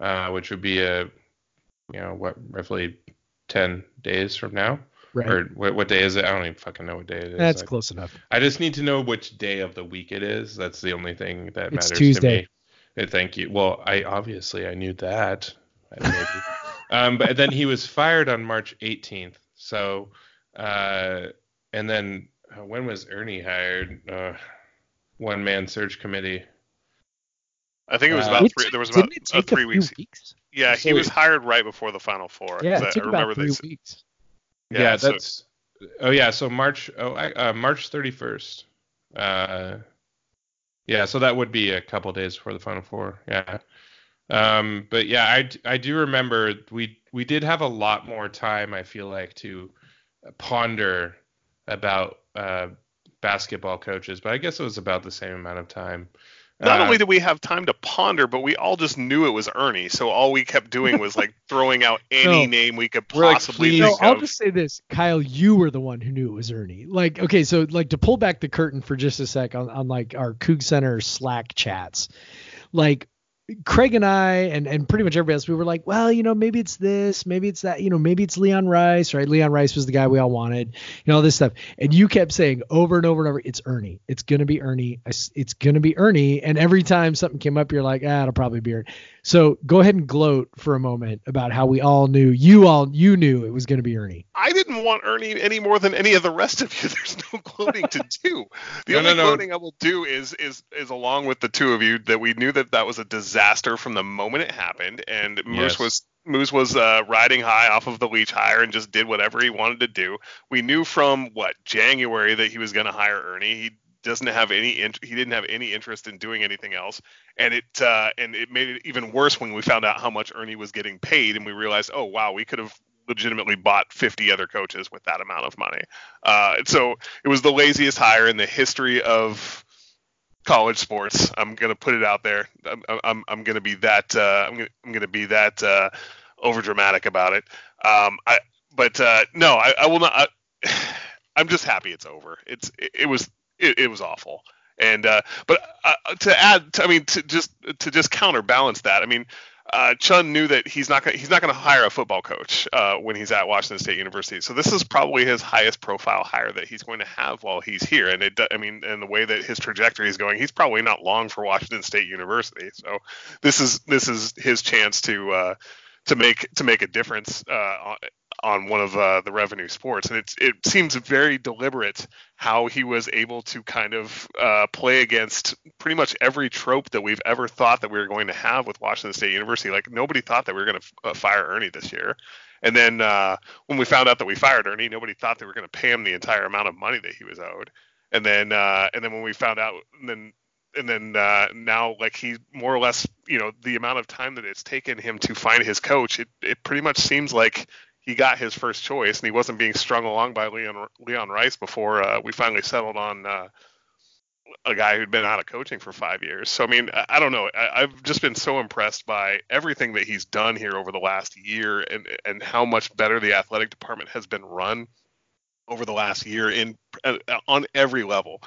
uh, which would be a, you know, what, roughly ten days from now. Right. Or what, what day is it? I don't even fucking know what day it is. That's like, close enough. I just need to know which day of the week it is. That's the only thing that it's matters Tuesday. To me. Thank you. Well, I obviously I knew that. um, but then he was fired on March eighteenth. So, uh, and then uh, when was Ernie hired? Uh, one man search committee. I think it was uh, about three. There was about uh, three weeks. weeks. Yeah, so he was hired right before the Final Four. Yeah, it took I remember about three they, weeks. Yeah, yeah, that's so, oh yeah, so March oh uh, March thirty-first. Uh yeah, so that would be a couple days before the Final Four. Yeah. Um but yeah, I, I do remember we we did have a lot more time, I feel like, to ponder about uh basketball coaches, but I guess it was about the same amount of time. Not uh, only did we have time to ponder, but we all just knew it was Ernie. So all we kept doing was like throwing out any no, name we could possibly like, think no, I'll of. Just say this, Kyle, you were the one who knew it was Ernie. Like, okay, so like to pull back the curtain for just a sec on, on like our Coug Center Slack chats, like Craig and I and, and pretty much everybody else, we were like, well, you know, maybe it's this, maybe it's that, you know, maybe it's Leon Rice, right? Leon Rice was the guy we all wanted, you know, all this stuff. And you kept saying over and over and over, it's Ernie. It's going to be Ernie. It's going to be Ernie. And every time something came up, you're like, ah, it'll probably be Ernie. So go ahead and gloat for a moment about how we all knew, you all, you knew it was going to be Ernie. I didn't want Ernie any more than any of the rest of you. There's no gloating to do. The no, only no, no. gloating I will do is, is, is along with the two of you that we knew that that was a disaster from the moment it happened. And Moose yes. was, Moose was uh, riding high off of the Leach hire and just did whatever he wanted to do. We knew from what January that he was going to hire Ernie. He doesn't have any int- he didn't have any interest in doing anything else, and it uh, and it made it even worse when we found out how much Ernie was getting paid, and we realized, oh wow, we could have legitimately bought fifty other coaches with that amount of money. Uh, so it was the laziest hire in the history of college sports. I'm gonna put it out there. I'm I'm, I'm gonna be that uh, I'm gonna I'm gonna be that uh, overdramatic about it. Um, I but uh, no, I, I will not. I, I'm just happy it's over. It's it, it was. It, it was awful, and uh, but uh, to add, to, I mean, to just to just counterbalance that, I mean, uh, Chun knew that he's not gonna, he's not going to hire a football coach uh, when he's at Washington State University. So this is probably his highest profile hire that he's going to have while he's here. And it, I mean, and the way that his trajectory is going, he's probably not long for Washington State University. So this is this is his chance to uh, to make to make a difference uh, on one of uh, the revenue sports. And it's, it seems very deliberate how he was able to kind of uh, play against pretty much every trope that we've ever thought that we were going to have with Washington State University. Like, nobody thought that we were going to f- fire Ernie this year. And then uh, when we found out that we fired Ernie, nobody thought they were going to pay him the entire amount of money that he was owed. And then, uh, and then when we found out, and then, and then uh, now, like, he more or less, you know, the amount of time that it's taken him to find his coach, it, it pretty much seems like he got his first choice, and he wasn't being strung along by Leon Leon Rice before uh, we finally settled on uh, a guy who'd been out of coaching for five years. So, I mean, I, I don't know. I, I've just been so impressed by everything that he's done here over the last year, and and how much better the athletic department has been run over the last year in uh, on every level.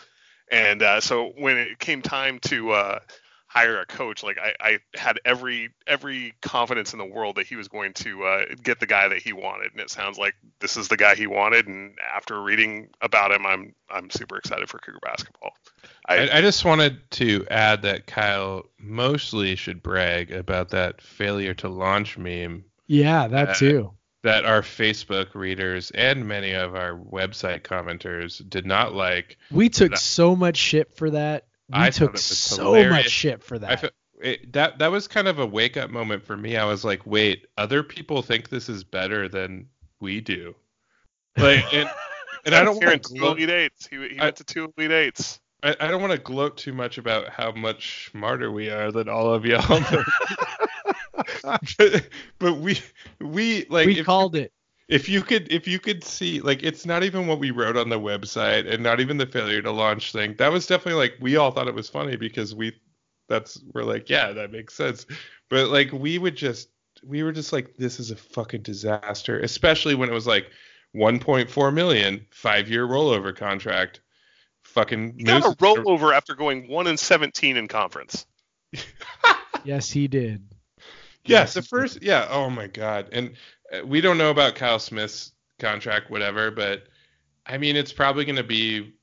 And uh, so when it came time to uh, hire a coach, like I, I had every every confidence in the world that he was going to uh, get the guy that he wanted, and it sounds like this is the guy he wanted. And after reading about him, I'm I'm super excited for Cougar basketball. I, I, I just wanted to add that Kyle mostly should brag about that failure to launch meme. Yeah, that, that too. That our Facebook readers and many of our website commenters did not like. We took that, so much shit for that. We I took so hilarious. much shit for that. I feel, it, that. That was kind of a wake-up moment for me. I was like, wait, other people think this is better than we do. Like, and, and I don't want to gloat. Elite eights. He, he I, went to two Elite Eights. I, I don't want to gloat too much about how much smarter we are than all of y'all. But, but we, we like we called you, it. If you could, if you could see, like, it's not even what we wrote on the website, and not even the failure to launch thing. That was definitely like, we all thought it was funny because we, that's, we're like, yeah, that makes sense. But like, we would just, we were just like, this is a fucking disaster, especially when it was like one point four million, five year rollover contract. Fucking you got a rollover after going one and seventeen in conference. Yes, he did. Yes, the first, yeah. Oh my God. And we don't know about Kyle Smith's contract, whatever, but I mean, it's probably going to be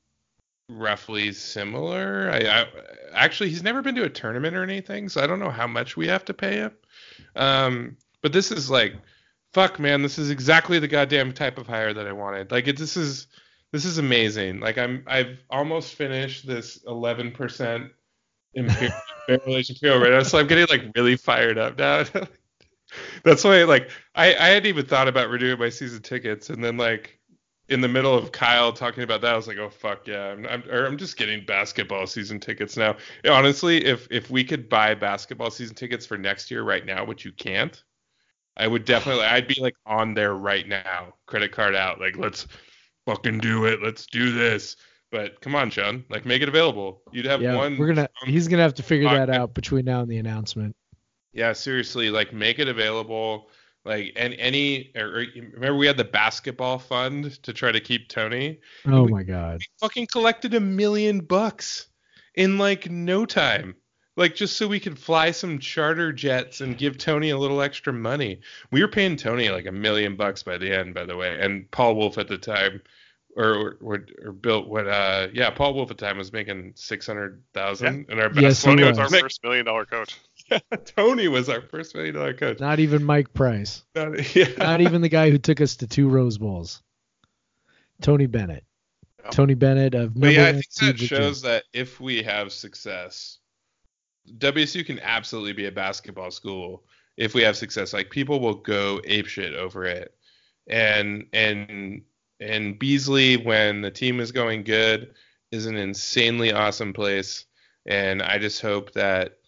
roughly similar. I, I actually, he's never been to a tournament or anything, so I don't know how much we have to pay him. Um, but this is like, fuck, man, this is exactly the goddamn type of hire that I wanted. Like, it, this is this is amazing. Like, I'm I've almost finished this eleven percent imperial imperial right now, so I'm getting like really fired up now. That's why, like, I, I hadn't even thought about renewing my season tickets, and then, like, in the middle of Kyle talking about that, I was like, oh, fuck, yeah, I'm I'm, or I'm just getting basketball season tickets now. Honestly, if, if we could buy basketball season tickets for next year right now, which you can't, I would definitely, I'd be, like, on there right now, credit card out, like, let's fucking do it, let's do this. But come on, Sean, like, make it available. You'd have yeah, one. We're gonna, he's going to have to figure that out between now and the announcement. Yeah, seriously, like, make it available. Like, and any, or, or, remember we had the basketball fund to try to keep Tony? Oh, we, my God. We fucking collected a million bucks in, like, no time. Like, just so we could fly some charter jets and give Tony a little extra money. We were paying Tony, like, a million bucks by the end, by the way. And Paul Wolf at the time, or or, or Bill, what, uh, yeah, Paul Wolf at the time was making six hundred thousand dollars. Yeah. And our best yes, Tony was our first million-dollar coach. Yeah, Tony was our first million dollar coach. Not even Mike Price. Not, yeah. Not even the guy who took us to two Rose Bowls. Tony Bennett. Yeah. Tony Bennett of. But yeah, I think that shows that if we have success, W S U can absolutely be a basketball school. If we have success, like, people will go apeshit over it, and and and Beasley, when the team is going good, is an insanely awesome place. And I just hope that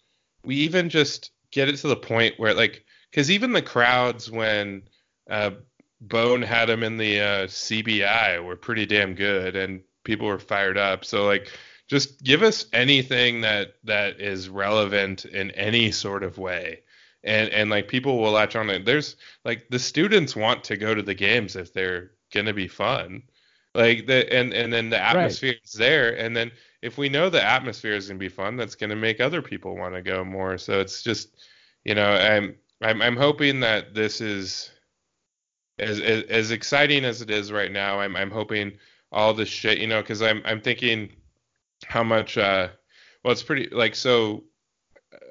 we even just get it to the point where, like, because even the crowds when uh, Bone had him in the uh, C B I were pretty damn good and people were fired up. So, like, just give us anything that that is relevant in any sort of way. And, and like, people will latch on. There's, like, the students want to go to the games if they're going to be fun. Like, the and, and then the atmosphere right. is there. And then if we know the atmosphere is going to be fun, that's going to make other people want to go more. So it's just, you know, I'm I'm, I'm hoping that this is as, as as exciting as it is right now. I'm I'm hoping all this shit, you know, because I'm I'm thinking how much. Uh, well, it's pretty like so.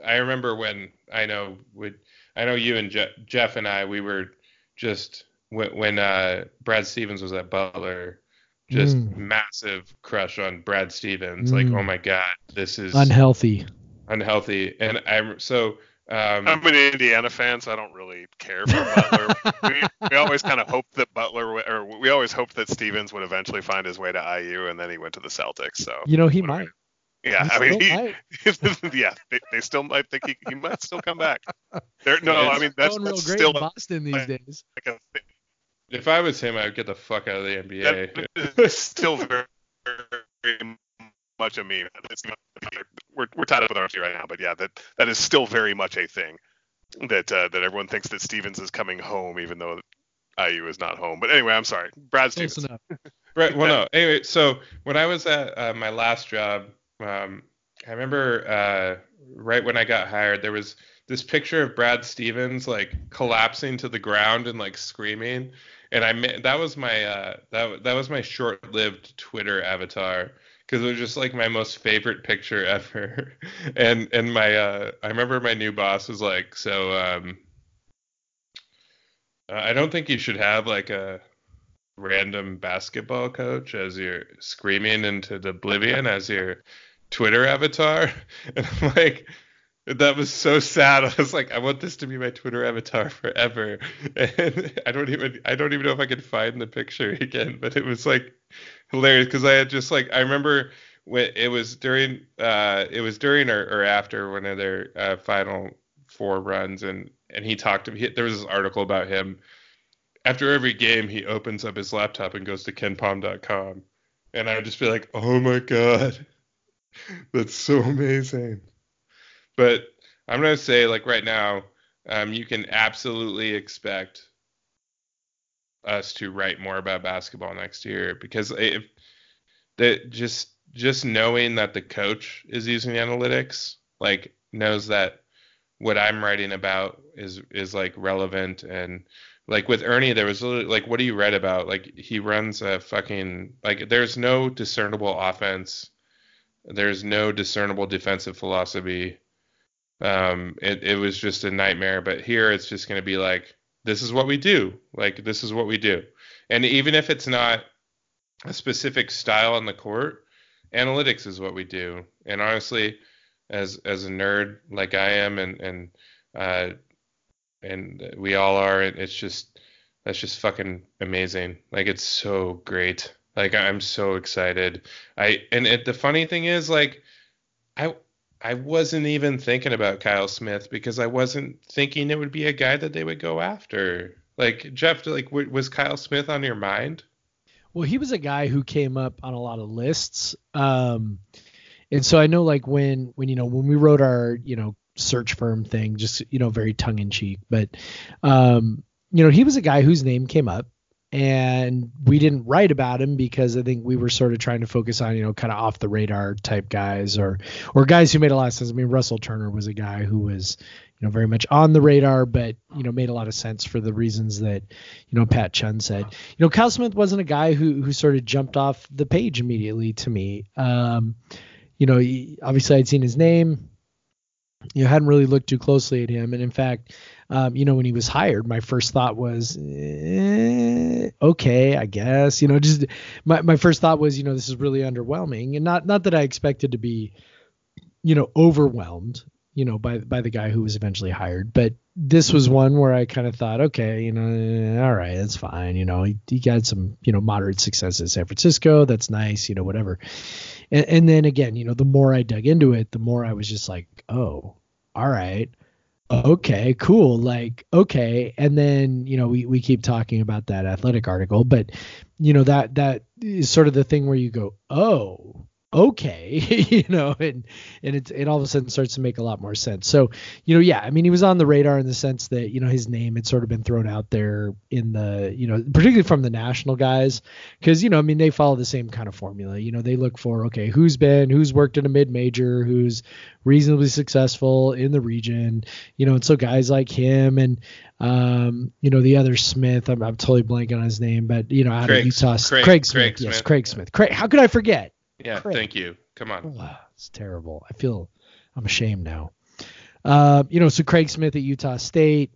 I remember when I know would I know you and Je- Jeff and I we were just when, when uh, Brad Stevens was at Butler. Just mm. massive crush on Brad Stevens. Mm. Like, oh my God, this is unhealthy. Unhealthy. And I'm so. Um, I'm an Indiana fan, so I don't really care for Butler. we, we always kind of hoped that Butler, or we always hoped that Stevens would eventually find his way to I U, and then he went to the Celtics. So you know he whatever. might. Yeah, he I mean, he, yeah, they, they still might think he, he might still come back. They're, no, yeah, I mean that's, that's still in Boston these like, days. Like a thing. If I was him, I would get the fuck out of the N B A. It's still very, very much a meme. It's not, we're we're tied up with R F C right now, but yeah, that, that is still very much a thing that uh, that everyone thinks that Stevens is coming home, even though I U is not home. But anyway, I'm sorry, Brad Stevens. Close enough. Right. Well, no. Anyway, so when I was at uh, my last job, um, I remember uh, right when I got hired, there was this picture of Brad Stevens like collapsing to the ground and like screaming. And I that was my uh, that that was my short-lived Twitter avatar because it was just like my most favorite picture ever. and and my uh, I remember my new boss was like, so um, I don't think you should have like a random basketball coach as you're screaming into the oblivion as your Twitter avatar. And I'm like, that was so sad. I was like, I want this to be my Twitter avatar forever. And I don't even, I don't even know if I could find the picture again. But it was like hilarious because I had just like, I remember when it was during, uh, it was during or, or after one of their uh, final four runs, and and he talked to me. There was this article about him. After every game, he opens up his laptop and goes to ken pom dot com, and I would just be like, oh my God, that's so amazing. But I'm going to say, like, right now, um, you can absolutely expect us to write more about basketball next year because if that just just knowing that the coach is using analytics, like, knows that what I'm writing about is, is like, relevant. And, like, with Ernie, there was, like, what do you write about? Like, he runs a fucking, like, there's no discernible offense. There's no discernible defensive philosophy. Um, it, it was just a nightmare, but here it's just going to be like, this is what we do. Like, this is what we do. And even if it's not a specific style on the court, analytics is what we do. And honestly, as, as a nerd, like I am, and, and, uh, and we all are, it's just, that's just fucking amazing. Like, it's so great. Like, I'm so excited. I, and it, the funny thing is, like, I, I wasn't even thinking about Kyle Smith because I wasn't thinking it would be a guy that they would go after. Like, Jeff, like, w- was Kyle Smith on your mind? Well, he was a guy who came up on a lot of lists. Um, and so I know, like, when, when, you know, when we wrote our, you know, search firm thing, just, you know, very tongue in cheek, but, um, you know, he was a guy whose name came up. And we didn't write about him because I think we were sort of trying to focus on, you know, kind of off the radar type guys or or guys who made a lot of sense. I mean, Russell Turner was a guy who was, you know, very much on the radar, but, you know, made a lot of sense for the reasons that, you know, Pat Chun said. You know, Kyle Smith wasn't a guy who who sort of jumped off the page immediately to me. Um, you know, he, obviously I'd seen his name. You know, hadn't really looked too closely at him. And in fact, um, you know, when he was hired, my first thought was, eh, okay, I guess, you know, just my, my first thought was, you know, this is really underwhelming. And not, not that I expected to be, you know, overwhelmed, you know, by by the guy who was eventually hired. But this was one where I kind of thought, okay, you know, all right, that's fine. You know, he, he got some, you know, moderate success in San Francisco. That's nice, you know, whatever. And, and then again, you know, the more I dug into it, the more I was just like, oh, all right. Okay, cool. Like, okay. And then, you know, we, we keep talking about that athletic article, but you know, that, that is sort of the thing where you go, oh, okay, you know, and, and it's, it all of a sudden starts to make a lot more sense. So, you know, yeah, I mean, he was on the radar in the sense that, you know, his name had sort of been thrown out there in the, you know, particularly from the national guys, because, you know, I mean, they follow the same kind of formula. You know, they look for, okay, who's been, who's worked in a mid-major, who's reasonably successful in the region, you know, and so guys like him and, um, you know, the other Smith, I'm, I'm totally blanking on his name, but, you know, out Craig, of Utah, Craig, Craig Smith, Craig yes, Smith. Craig Smith. Craig, how could I forget? Yeah, Craig. Thank you. Come on. Oh, it's terrible. I feel I'm ashamed now. Uh, you know, so Craig Smith at Utah State,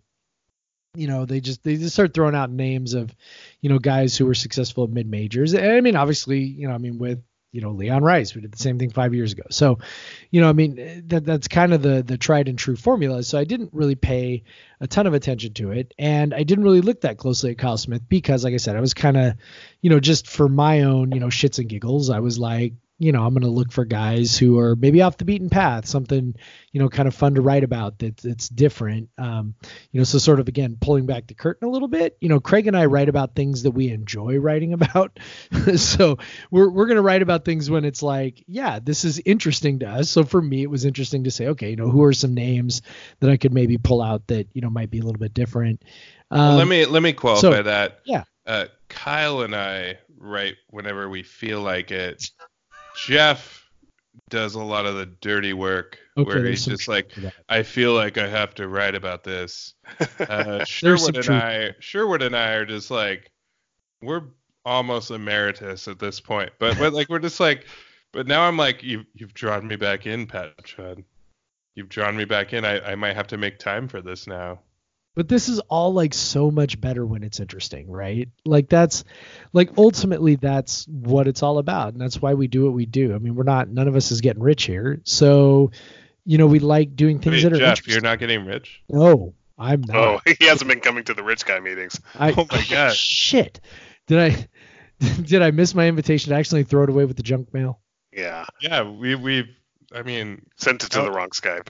you know, they just they just start throwing out names of, you know, guys who were successful at mid-majors. And I mean, obviously, you know, I mean, with, you know, Leon Rice, we did the same thing five years ago. So, you know, I mean, that that's kind of the the tried and true formula. So I didn't really pay a ton of attention to it. And I didn't really look that closely at Kyle Smith because, like I said, I was kind of, you know, just for my own, you know, shits and giggles, I was like, you know, I'm going to look for guys who are maybe off the beaten path, something, you know, kind of fun to write about that that's different. Um, you know, so sort of, again, pulling back the curtain a little bit, you know, Craig and I write about things that we enjoy writing about. So we're, we're going to write about things when it's like, yeah, this is interesting to us. So for me, it was interesting to say, okay, you know, who are some names that I could maybe pull out that, you know, might be a little bit different. Um, well, let me, let me qualify so, that. Yeah. Uh, Kyle and I write whenever we feel like it. Jeff does a lot of the dirty work, okay, where he's just like, I feel like I have to write about this. Uh, Sherwood and I, Sherwood and I are just like, we're almost emeritus at this point, but, but like we're just like, but now I'm like, you you've drawn me back in, Pat Chud. You've drawn me back in. I, I might have to make time for this now. But this is all like so much better when it's interesting, right? Like that's like ultimately that's what it's all about. And that's why we do what we do. I mean, we're not, none of us is getting rich here. So, you know, we like doing things Wait, that are Jeff, interesting. You're not getting rich? No, I'm not. Oh, he hasn't been coming to the rich guy meetings. I, oh my gosh. Shit. Did I, did I miss my invitation to actually throw it away with the junk mail? Yeah. Yeah. We, we've, I mean, sent it to the wrong Skype.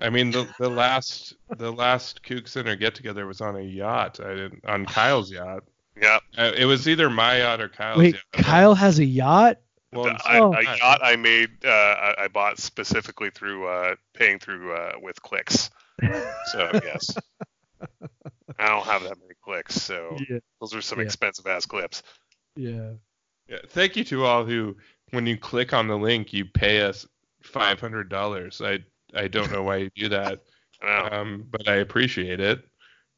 I mean, the, the last the last Kook Center get together was on a yacht. I didn't on Kyle's yacht. Yeah, uh, it was either my yacht or Kyle's. Wait, yacht. Kyle has a yacht. Well, I, oh. a yacht I made. Uh, I, I bought specifically through uh, paying through uh, with clicks. So yes, I don't have that many clicks. So yeah. Those are some yeah. expensive ass clips. Yeah. Yeah. Thank you to all who, when you click on the link, you pay us five hundred dollars. I. I don't know why you do that, um, but I appreciate it.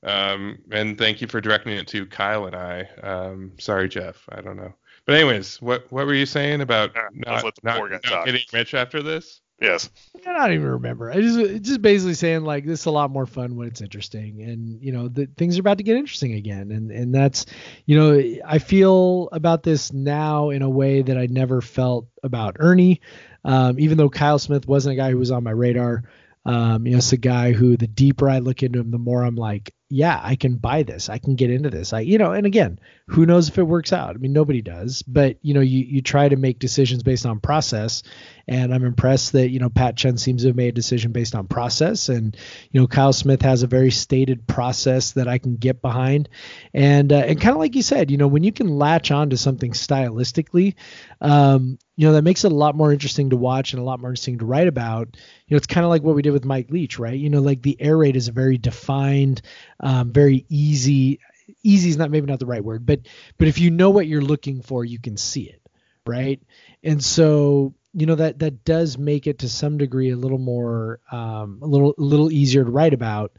Um, and thank you for directing it to Kyle and I. Um, sorry, Jeff. I don't know. But anyways, what what were you saying about uh, not, not, not getting rich after this? Yes. I don't even remember. I just just basically saying like this is a lot more fun when it's interesting, and you know the things are about to get interesting again, and and that's you know I feel about this now in a way that I never felt about Ernie, um, even though Kyle Smith wasn't a guy who was on my radar. Um, you know, it's a guy who the deeper I look into him, the more I'm like, yeah, I can buy this. I can get into this. I, you know, and again, who knows if it works out? I mean, nobody does, but you know, you, you try to make decisions based on process, and I'm impressed that, you know, Pat Chun seems to have made a decision based on process, and, you know, Kyle Smith has a very stated process that I can get behind. And, uh, and kind of like you said, you know, when you can latch on to something stylistically, um, you know, that makes it a lot more interesting to watch and a lot more interesting to write about. You know, it's kind of like what we did with Mike Leach, right? You know, like the air raid is a very defined, um, very easy, easy is not, maybe not the right word, but, but if you know what you're looking for, you can see it. Right. And so, you know, that, that does make it to some degree a little more, um, a little, a little easier to write about.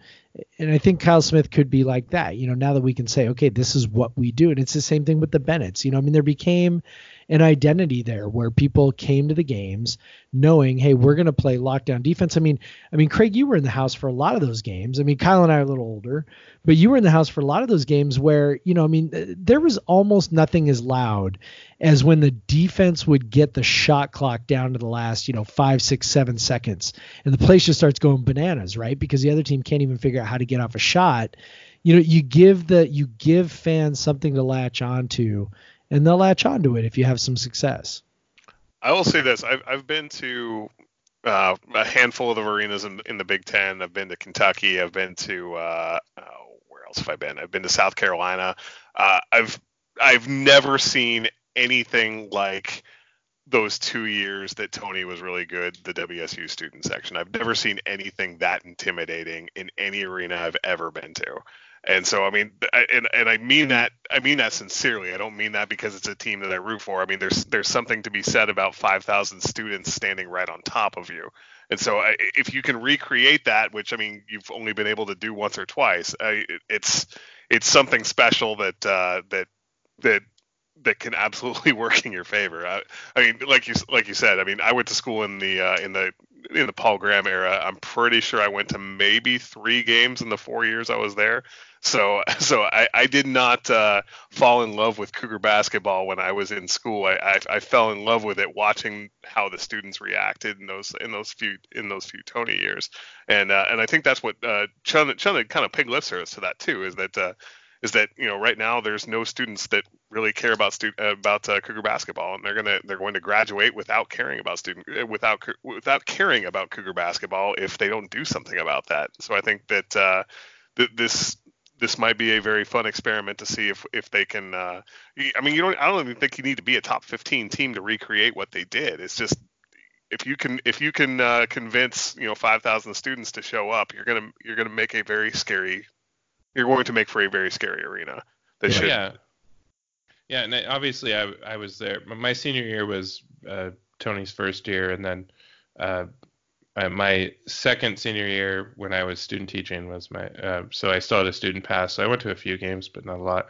And I think Kyle Smith could be like that, you know, now that we can say, okay, this is what we do. And it's the same thing with the Bennetts, you know, I mean, there became an identity there where people came to the games knowing, hey, we're going to play lockdown defense. I mean, I mean, Craig, you were in the house for a lot of those games. I mean, Kyle and I are a little older, but you were in the house for a lot of those games where, you know, I mean, there was almost nothing as loud as when the defense would get the shot clock down to the last, you know, five, six, seven seconds. And the place just starts going bananas, right? Because the other team can't even figure out how to get off a shot. You know, you give the you give fans something to latch onto, and they'll latch onto it if you have some success. I will say this: I've I've been to uh, a handful of arenas in, in the Big Ten. I've been to Kentucky. I've been to uh, oh, where else have I been? I've been to South Carolina. Uh, I've I've never seen anything like those two years that Tony was really good, the W S U student section. I've never seen anything that intimidating in any arena I've ever been to. And so, I mean, and, and I mean that, I mean that sincerely. I don't mean that because it's a team that I root for. I mean, there's there's something to be said about five thousand students standing right on top of you. And so I, if you can recreate that, which, I mean, you've only been able to do once or twice, I, it's it's something special that uh, that that that can absolutely work in your favor. I, I mean, like you like you said, I mean, I went to school in the uh, in the in the Paul Graham era. I'm pretty sure I went to maybe three games in the four years I was there. So, so I, I did not uh, fall in love with Cougar basketball when I was in school. I, I, I fell in love with it watching how the students reacted in those in those few in those few Tony years, and uh, and I think that's what uh, Chun Chun kind of pig lip service to that too, is that uh, is that you know right now there's no students that really care about stu- about uh, Cougar basketball, and they're gonna they're going to graduate without caring about student without without caring about Cougar basketball if they don't do something about that. So I think that uh, th- this. This might be a very fun experiment to see if, if they can, uh, I mean, you don't, I don't even think you need to be a top fifteen team to recreate what they did. It's just, if you can, if you can uh, convince, you know, five thousand students to show up, you're going to, you're going to make a very scary, you're going to make for a very scary arena. They should. Yeah. Yeah. And obviously I, I was there, my senior year was uh, Tony's first year. And then uh, Uh, my second senior year when I was student teaching was my, uh, so I still had a student pass. So I went to a few games, but not a lot,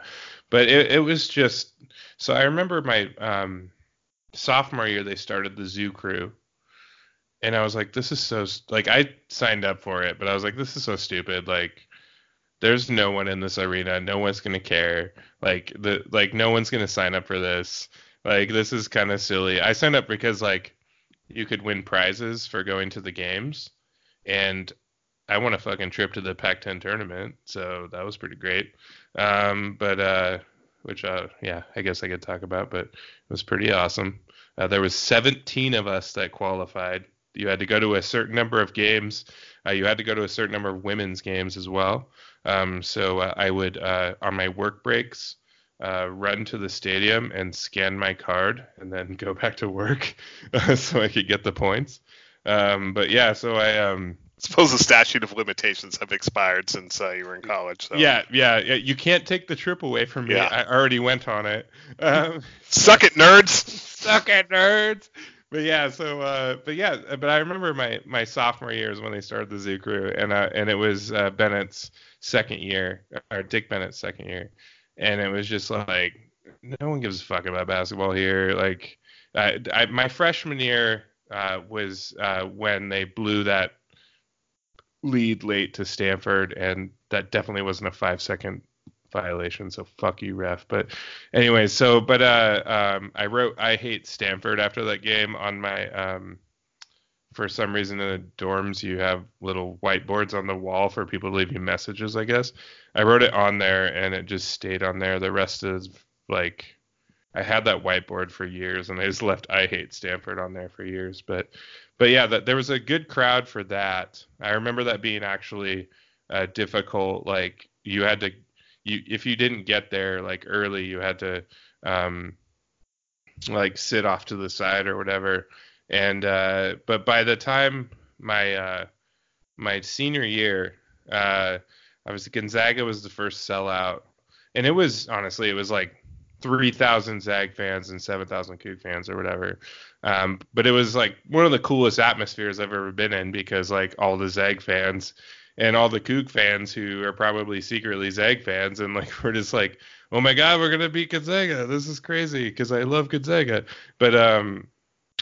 but it, it was just, so I remember my um, sophomore year, they started the Zoo Crew and I was like, this is so, like, I signed up for it, but I was like, this is so stupid. Like, there's no one in this arena. No one's going to care. Like the, like no one's going to sign up for this. Like, this is kind of silly. I signed up because like, you could win prizes for going to the games, and I won a fucking trip to the Pac ten tournament, so that was pretty great. Um, but uh, which, uh, yeah, I guess I could talk about, but it was pretty awesome. Uh, there was seventeen of us that qualified. You had to go to a certain number of games. Uh, you had to go to a certain number of women's games as well. Um, so uh, I would, uh, on my work breaks, Uh, run to the stadium and scan my card and then go back to work uh, so I could get the points. Um, but yeah, so I um, suppose the statute of limitations have expired since uh, you were in college. So. Yeah, yeah, yeah. You can't take the trip away from me. Yeah. I already went on it. Um, Suck it, nerds. Suck it, nerds. But yeah, so uh, but yeah, but I remember my my sophomore year is when they started the Zoo Crew, and uh, and it was uh, Bennett's second year or Dick Bennett's second year. And it was just like, no one gives a fuck about basketball here. Like, I, I, my freshman year uh, was uh, when they blew that lead late to Stanford, and that definitely wasn't a five-second violation. So fuck you, ref. But anyway, so but uh, um, I wrote "I hate Stanford" after that game on my. Um, for some reason in the dorms you have little whiteboards on the wall for people to leave you messages, I guess. I wrote it on there and it just stayed on there. The rest is like, I had that whiteboard for years and I just left "I hate Stanford" on there for years. But, but yeah, that there was a good crowd for that. I remember that being actually uh, difficult. Like you had to, you, if you didn't get there like early, you had to um, like sit off to the side or whatever. And, uh, but by the time my, uh, my senior year, uh, I was, Gonzaga was the first sellout, and it was, honestly, it was like three thousand Zag fans and seven thousand Coug fans or whatever. Um, but it was like one of the coolest atmospheres I've ever been in because like all the Zag fans and all the Coug fans who are probably secretly Zag fans. And like, we're just like oh my God, we're going to beat Gonzaga. This is crazy because I love Gonzaga. But um,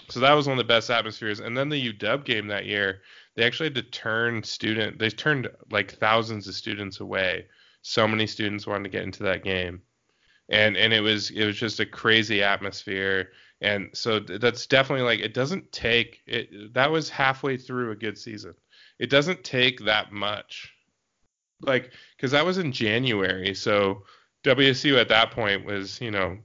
so that was one of the best atmospheres. And then the U W game that year, they actually had to turn student. They turned like thousands of students away. So many students wanted to get into that game. And and it was it was just a crazy atmosphere. And so that's definitely like it doesn't take it. That was halfway through a good season. It doesn't take that much. Like, because that was in January, so W S U at that point was, you know,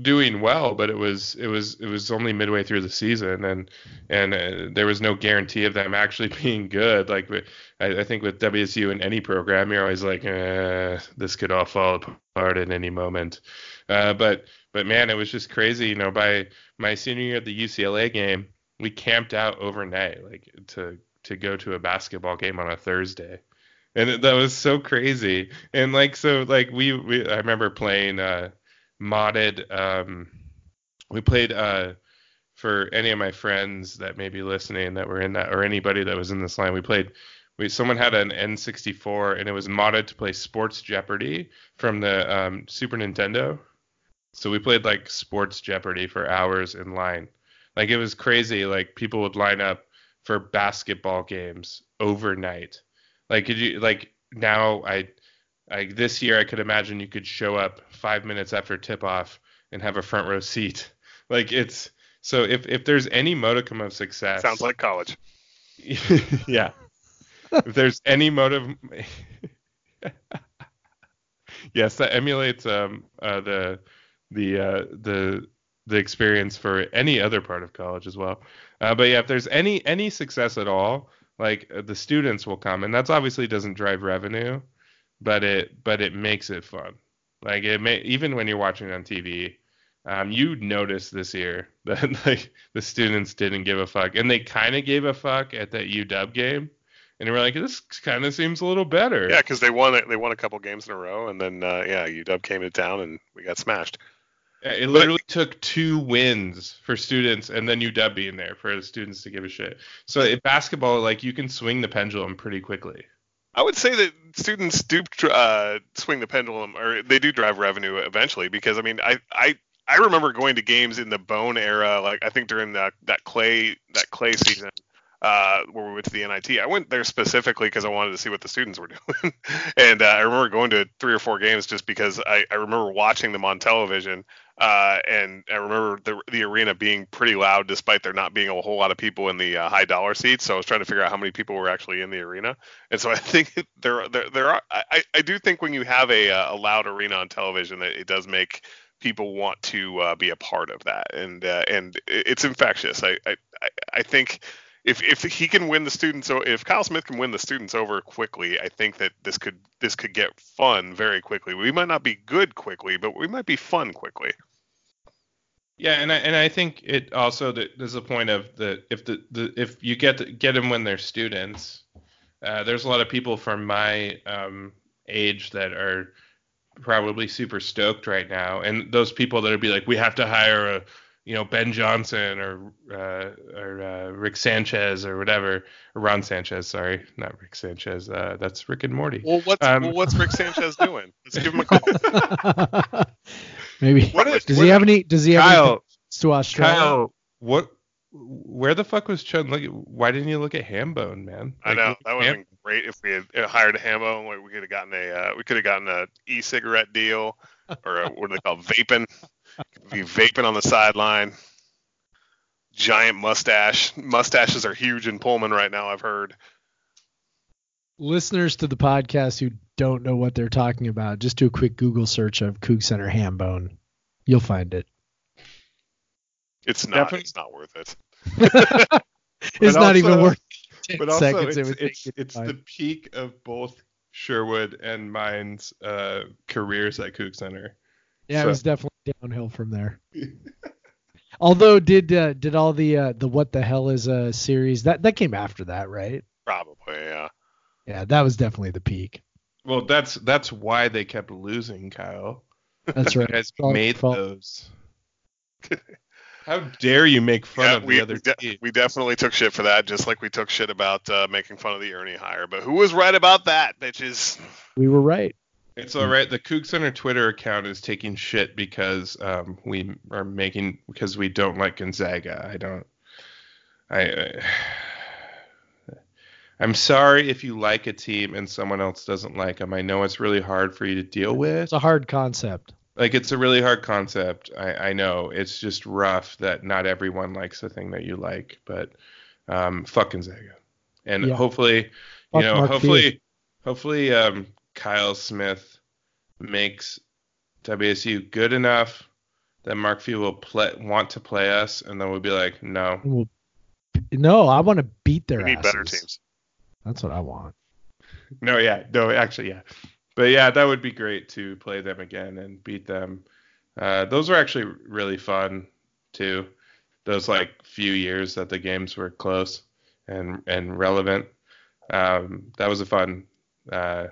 doing well, but it was it was it was only midway through the season, and and uh, there was no guarantee of them actually being good. Like, I, I think with W S U in any program, you're always like, eh, this could all fall apart at any moment. Uh, but but man, it was just crazy. You know, by my senior year at the U C L A game, we camped out overnight, like to to go to a basketball game on a Thursday. And it, that was so crazy. And like, so like we, we I remember playing uh, modded. Um, we played uh, for any of my friends that may be listening that were in that, or anybody that was in this line. We played, we, someone had an N sixty-four and it was modded to play Sports Jeopardy from the um, Super Nintendo. So we played like Sports Jeopardy for hours in line. Like it was crazy. Like people would line up for basketball games overnight. Like, could you, like now I, I, this year I could imagine you could show up five minutes after tip off and have a front row seat. Like it's, so if, if there's any modicum of success, sounds like college. Yeah. If there's any motive. Yes. That emulates, um, uh, the, the, uh, the, the experience for any other part of college as well. Uh, but yeah, if there's any, any success at all, like the students will come, and that's obviously doesn't drive revenue, but it but it makes it fun. Like it may, even when you're watching on T V, um, you notice this year that like the students didn't give a fuck, and they kind of gave a fuck at that U W game, and we're like, this kind of seems a little better. Yeah, because they won they won a couple games in a row, and then uh, yeah, U W came to town and we got smashed. It literally but, took two wins for students and then U W being there for the students to give a shit. So in basketball, like you can swing the pendulum pretty quickly. I would say that students do uh, swing the pendulum, or they do drive revenue eventually, because I mean, I, I, I remember going to games in the Bone era. Like I think during that, that Clay, that Clay season uh, where we went to the N I T, I went there specifically because I wanted to see what the students were doing. And uh, I remember going to three or four games just because I, I remember watching them on television. Uh, and I remember the the arena being pretty loud, despite there not being a whole lot of people in the uh, high dollar seats. So I was trying to figure out how many people were actually in the arena. And so I think there there there are. I, I do think when you have a a loud arena on television, that it does make people want to uh, be a part of that. And uh, and it's infectious. I I I think. If if he can win the students, so if Kyle Smith can win the students over quickly, I think that this could this could get fun very quickly. We might not be good quickly, but we might be fun quickly. Yeah, and I and I think it also there's a point of the if the, the if you get the, get them when they're students, uh, there's a lot of people from my um, age that are probably super stoked right now, and those people that would be like, we have to hire a. You know, Ben Johnson or uh, or uh, Rick Sanchez or whatever, or Ron Sanchez. Sorry, not Rick Sanchez. Uh, that's Rick and Morty. Well, what's um, well, what's Rick Sanchez doing? Let's give him a call. Maybe. What is, does what he have any? Does he have Kyle, any to Australia? Kyle, what? Where the fuck was Chun? Look, why didn't you look at Hambone, man? Like, I know that would have been great if we had hired Hambone. We could have gotten a uh, we could have gotten a e-cigarette deal or a, what do they call vaping. Be vaping on the sideline. Giant mustache. Mustaches are huge in Pullman right now, I've heard. Listeners to the podcast who don't know what they're talking about, just do a quick Google search of Coug Center Hambone. You'll find it. It's not. Definitely. It's not worth it. It's but not also, even worth it. But also, seconds, it's, it it's, it's the peak of both Sherwood and mine's uh, careers at Coug Center. Yeah, so. It was definitely downhill from there. Although, did uh, did all the uh, the What the Hell is a series that that came after that, right? Probably, yeah. Yeah, that was definitely the peak. Well, that's that's why they kept losing, Kyle. That's right. You guys made those. How dare you make fun yeah, of we, the other de- team? We definitely took shit for that, just like we took shit about uh, making fun of the Ernie hire. But who was right about that, bitches? We were right. It's all right. The Coug Center Twitter account is taking shit because um, we are making because we don't like Gonzaga. I don't. I, I I'm sorry if you like a team and someone else doesn't like them. I know it's really hard for you to deal with. It's a hard concept. Like, it's a really hard concept. I, I know. It's just rough that not everyone likes the thing that you like. But um, fuck Gonzaga. And yeah. hopefully, fuck you know, Mark hopefully, Field. hopefully um, Kyle Smith makes W S U good enough that Mark Field will play, want to play us. And then we'll be like, no. We'll, no, I want to beat their asses. We need better teams. That's what I want. No, yeah. No, actually, yeah. But, yeah, that would be great to play them again and beat them. Uh, those were actually really fun, too. Those, like, few years that the games were close and, and relevant. Um, that was a fun uh,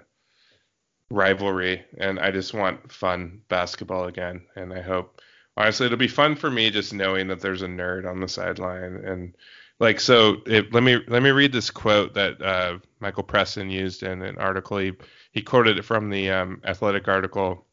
rivalry, and I just want fun basketball again. And I hope, honestly, it'll be fun for me just knowing that there's a nerd on the sideline. And, like, so it, let me let me read this quote that uh, Michael Preston used in an article he He quoted it from the um, Athletic article.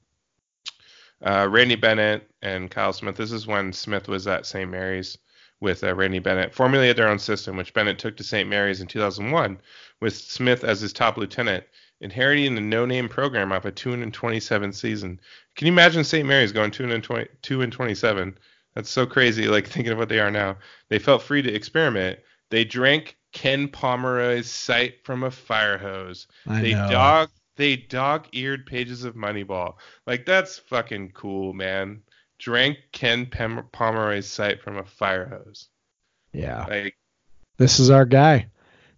Uh, Randy Bennett and Kyle Smith. This is when Smith was at Saint Mary's with uh, Randy Bennett. Formulated their own system, which Bennett took to Saint Mary's in two thousand one, with Smith as his top lieutenant, inheriting a no-name program off a two and twenty-seven season. Can you imagine Saint Mary's going two and twenty-seven? That's so crazy. Like, thinking of what they are now. They felt free to experiment. They drank Ken Pomeroy's sight from a fire hose. I they know. dogged. They dog-eared pages of Moneyball. Like, that's fucking cool, man. Drank Ken Pem- Pomeroy's sight from a fire hose. Yeah. Like, this is our guy.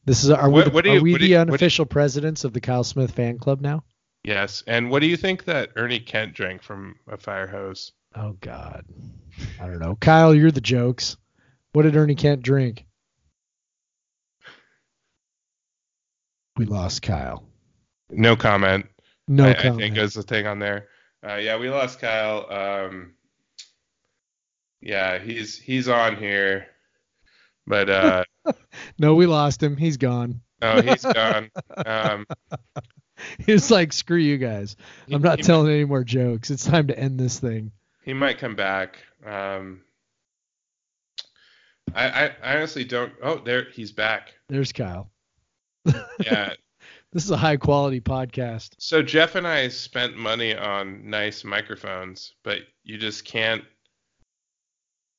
This is our, what, are we, what do you, are we what do you, the unofficial what do you, presidents of the Kyle Smith fan club now? Yes. And what do you think that Ernie Kent drank from a fire hose? Oh, God. I don't know. Kyle, you're the jokes. What did Ernie Kent drink? We lost Kyle. No comment. No I, comment. I think is the thing on there. Uh, yeah, we lost Kyle. Um, yeah, he's he's on here, but uh, no, we lost him. He's gone. Oh, he's gone. Um, he's like, screw you guys. I'm not telling might, any more jokes. It's time to end this thing. He might come back. Um, I, I I honestly don't. Oh, there he's back. There's Kyle. Yeah. This is a high quality podcast. So Jeff and I spent money on nice microphones, but you just can't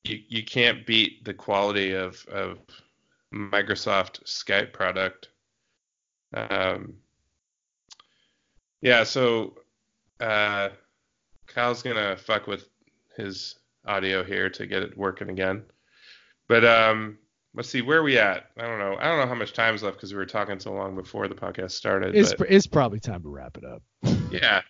you you can't beat the quality of, of Microsoft Skype product. Um Yeah, so uh Kyle's gonna fuck with his audio here to get it working again. But um let's see, where are we at? I don't know. I don't know how much time's left because we were talking so long before the podcast started. It's, pr- it's probably time to wrap it up. Yeah.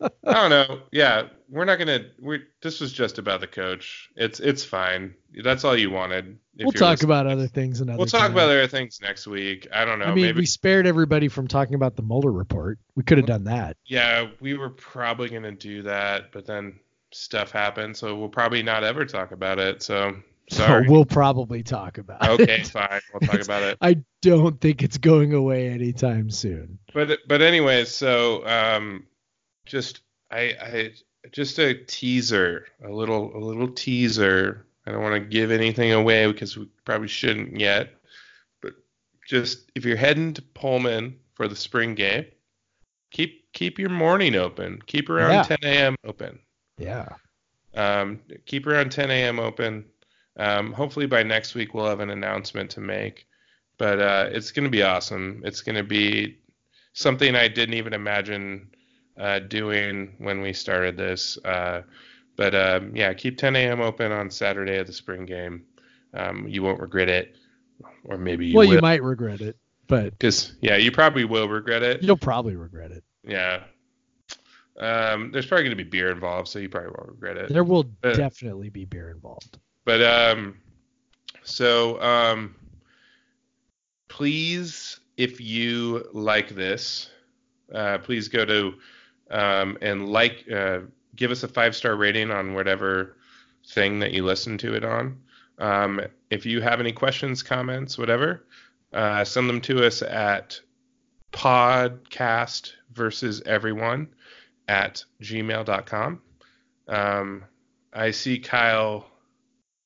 I don't know. Yeah, we're not going to – We this was just about the coach. It's it's fine. That's all you wanted. We'll talk listening. about other things another We'll talk time. about other things next week. I don't know. I mean, maybe. We spared everybody from talking about the Mueller report. We could have done that. Yeah, we were probably going to do that, but then stuff happened, so we'll probably not ever talk about it, so – Sorry. So we'll probably talk about okay, it. Okay, fine. We'll talk it's, about it. I don't think it's going away anytime soon. But but anyways, so um, just I I just a teaser, a little a little teaser. I don't want to give anything away because we probably shouldn't yet. But just if you're heading to Pullman for the spring game, keep keep your morning open. Keep around yeah. ten a.m. open. Yeah. Um, keep around ten a.m. open. Um, hopefully by next week we'll have an announcement to make, but uh, it's going to be awesome. It's going to be something I didn't even imagine uh, doing when we started this. Uh, but um, yeah, keep ten a.m. open on Saturday of the spring game. Um, you won't regret it, or maybe you well, will. You might regret it, but because yeah, you probably will regret it. You'll probably regret it. Yeah. Um, there's probably going to be beer involved, so you probably won't regret it. There will but, definitely be beer involved. But um, so um, please, if you like this, uh, please go to um, and like, uh, give us a five star rating on whatever thing that you listen to it on. Um, if you have any questions, comments, whatever, uh, send them to us at podcast versus everyone at gmail dot com. Um, I see Kyle.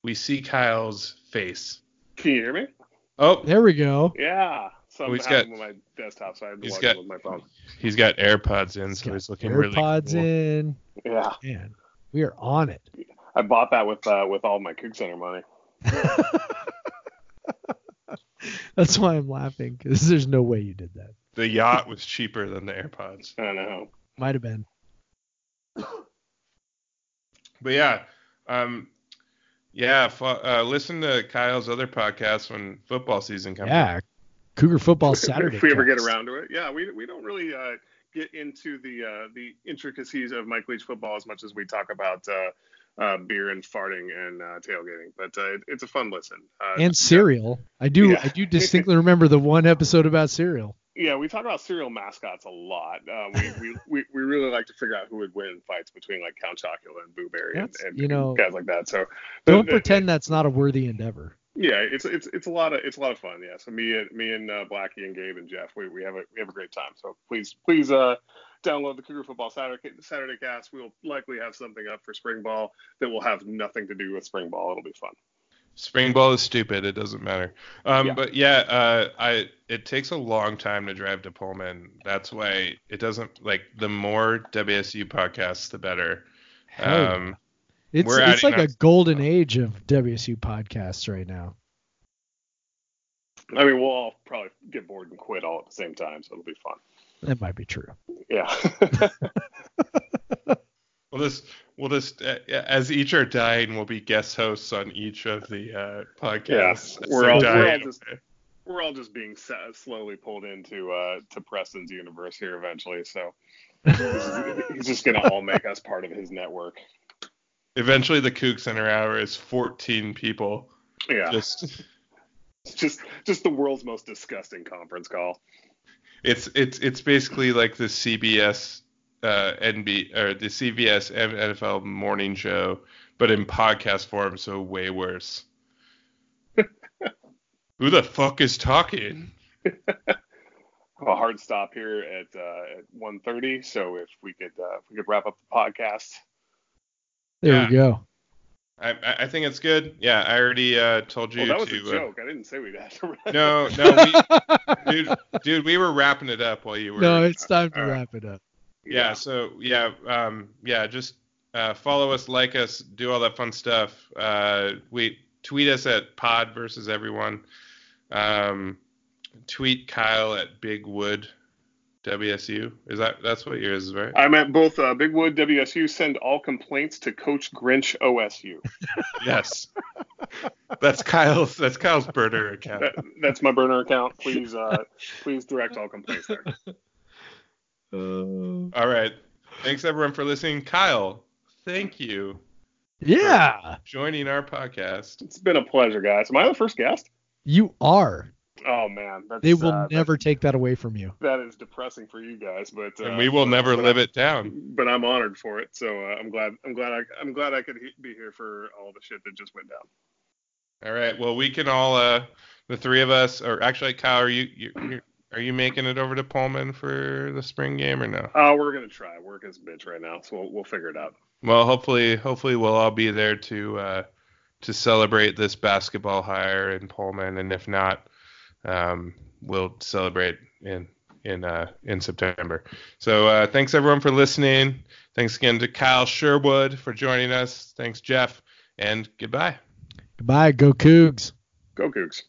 We see Kyle's face. Can you hear me? Oh, there we go. Yeah. Something he's happened got, with my desktop, so I had to log in with my phone. He's got AirPods in, he's so he's looking AirPods really AirPods cool. in. Yeah. Man, we are on it. I bought that with uh, with all my Cook Center money. That's why I'm laughing, because there's no way you did that. The yacht was cheaper than the AirPods. I know. Might have been. But yeah, um, yeah. F- uh, listen to Kyle's other podcasts when football season comes. Yeah, out. Cougar Football Saturday. If we ever counts. Get around to it, yeah, we we don't really uh, get into the uh, the intricacies of Mike Leach football as much as we talk about uh, uh, beer and farting and uh, tailgating. But uh, it, it's a fun listen. Uh, and cereal. Yeah. I do yeah. I do distinctly remember the one episode about cereal. Yeah, we talk about cereal mascots a lot. Uh, we, we, we we really like to figure out who would win fights between like Count Chocula and Boo Berry and, and you know, guys like that. So don't the, pretend the, that's not a worthy endeavor. Yeah, it's it's it's a lot of it's a lot of fun. Yeah, so me and me and uh, Blackie and Gabe and Jeff, we, we have a we have a great time. So please please uh download the Cougar Football Saturday Saturday Cast. We'll likely have something up for spring ball that will have nothing to do with spring ball. It'll be fun. Spring ball is stupid. It doesn't matter. Um, yeah. But yeah, uh, I it takes a long time to drive to Pullman. That's why it doesn't like the more W S U podcasts, the better. Um, it's we're it's like a golden age of W S U podcasts right now. I mean, we'll all probably get bored and quit all at the same time, so it'll be fun. That might be true. Yeah. We'll just, we'll just uh, as each are dying, we'll be guest hosts on each of the uh, podcasts. Yeah, we're, all, we're, all just, we're all just being slowly pulled into uh, to Preston's universe here eventually. So he's just going to all make us part of his network. Eventually, the Kook Center Hour is fourteen people. Yeah. Just, just, just the world's most disgusting conference call. It's it's it's basically like the C B S. Uh, N B or the C B S N F L morning show, but in podcast form, so way worse. Who the fuck is talking? A hard stop here at uh, at one thirty. So if we could uh, if we could wrap up the podcast. There yeah. we go. I I think it's good. Yeah, I already uh, told you. Oh, that was to, a joke. Uh, I didn't say we had to wrap. No, no, we, dude, dude, we were wrapping it up while you were. No, it's time to uh, wrap it up. Yeah, yeah, so yeah, um, yeah, just uh, follow us, like us, do all that fun stuff. Uh, we tweet us at Pod versus Everyone. Um, tweet Kyle at Big Wood W S U. Is that that's what yours is, right? I'm at both uh, Big Wood W S U. Send all complaints to Coach Grinch O S U. Yes, that's Kyle's. That's Kyle's burner account. That, that's my burner account. Please, uh, please direct all complaints there. Uh, All right. Thanks, everyone, for listening. Kyle, thank you. Yeah. For joining our podcast. It's been a pleasure, guys. Am I the first guest? You are. Oh, man. That's, they will uh, never take that away from you. That is depressing for you guys, but uh, and we will never live it down. But I'm honored for it, so uh, I'm glad. I'm glad. I, I'm glad I could he- be here for all the shit that just went down. All right. Well, we can all, uh, the three of us, or actually, Kyle, are you? you you're, Are you making it over to Pullman for the spring game or no? Oh, uh, we're gonna try. Work is a bitch right now, so we'll we'll figure it out. Well, hopefully, hopefully we'll all be there to uh, to celebrate this basketball hire in Pullman, and if not, um, we'll celebrate in in uh, in September. So uh, thanks everyone for listening. Thanks again to Kyle Sherwood for joining us. Thanks Jeff, and goodbye. Goodbye. Go Cougs. Go Cougs.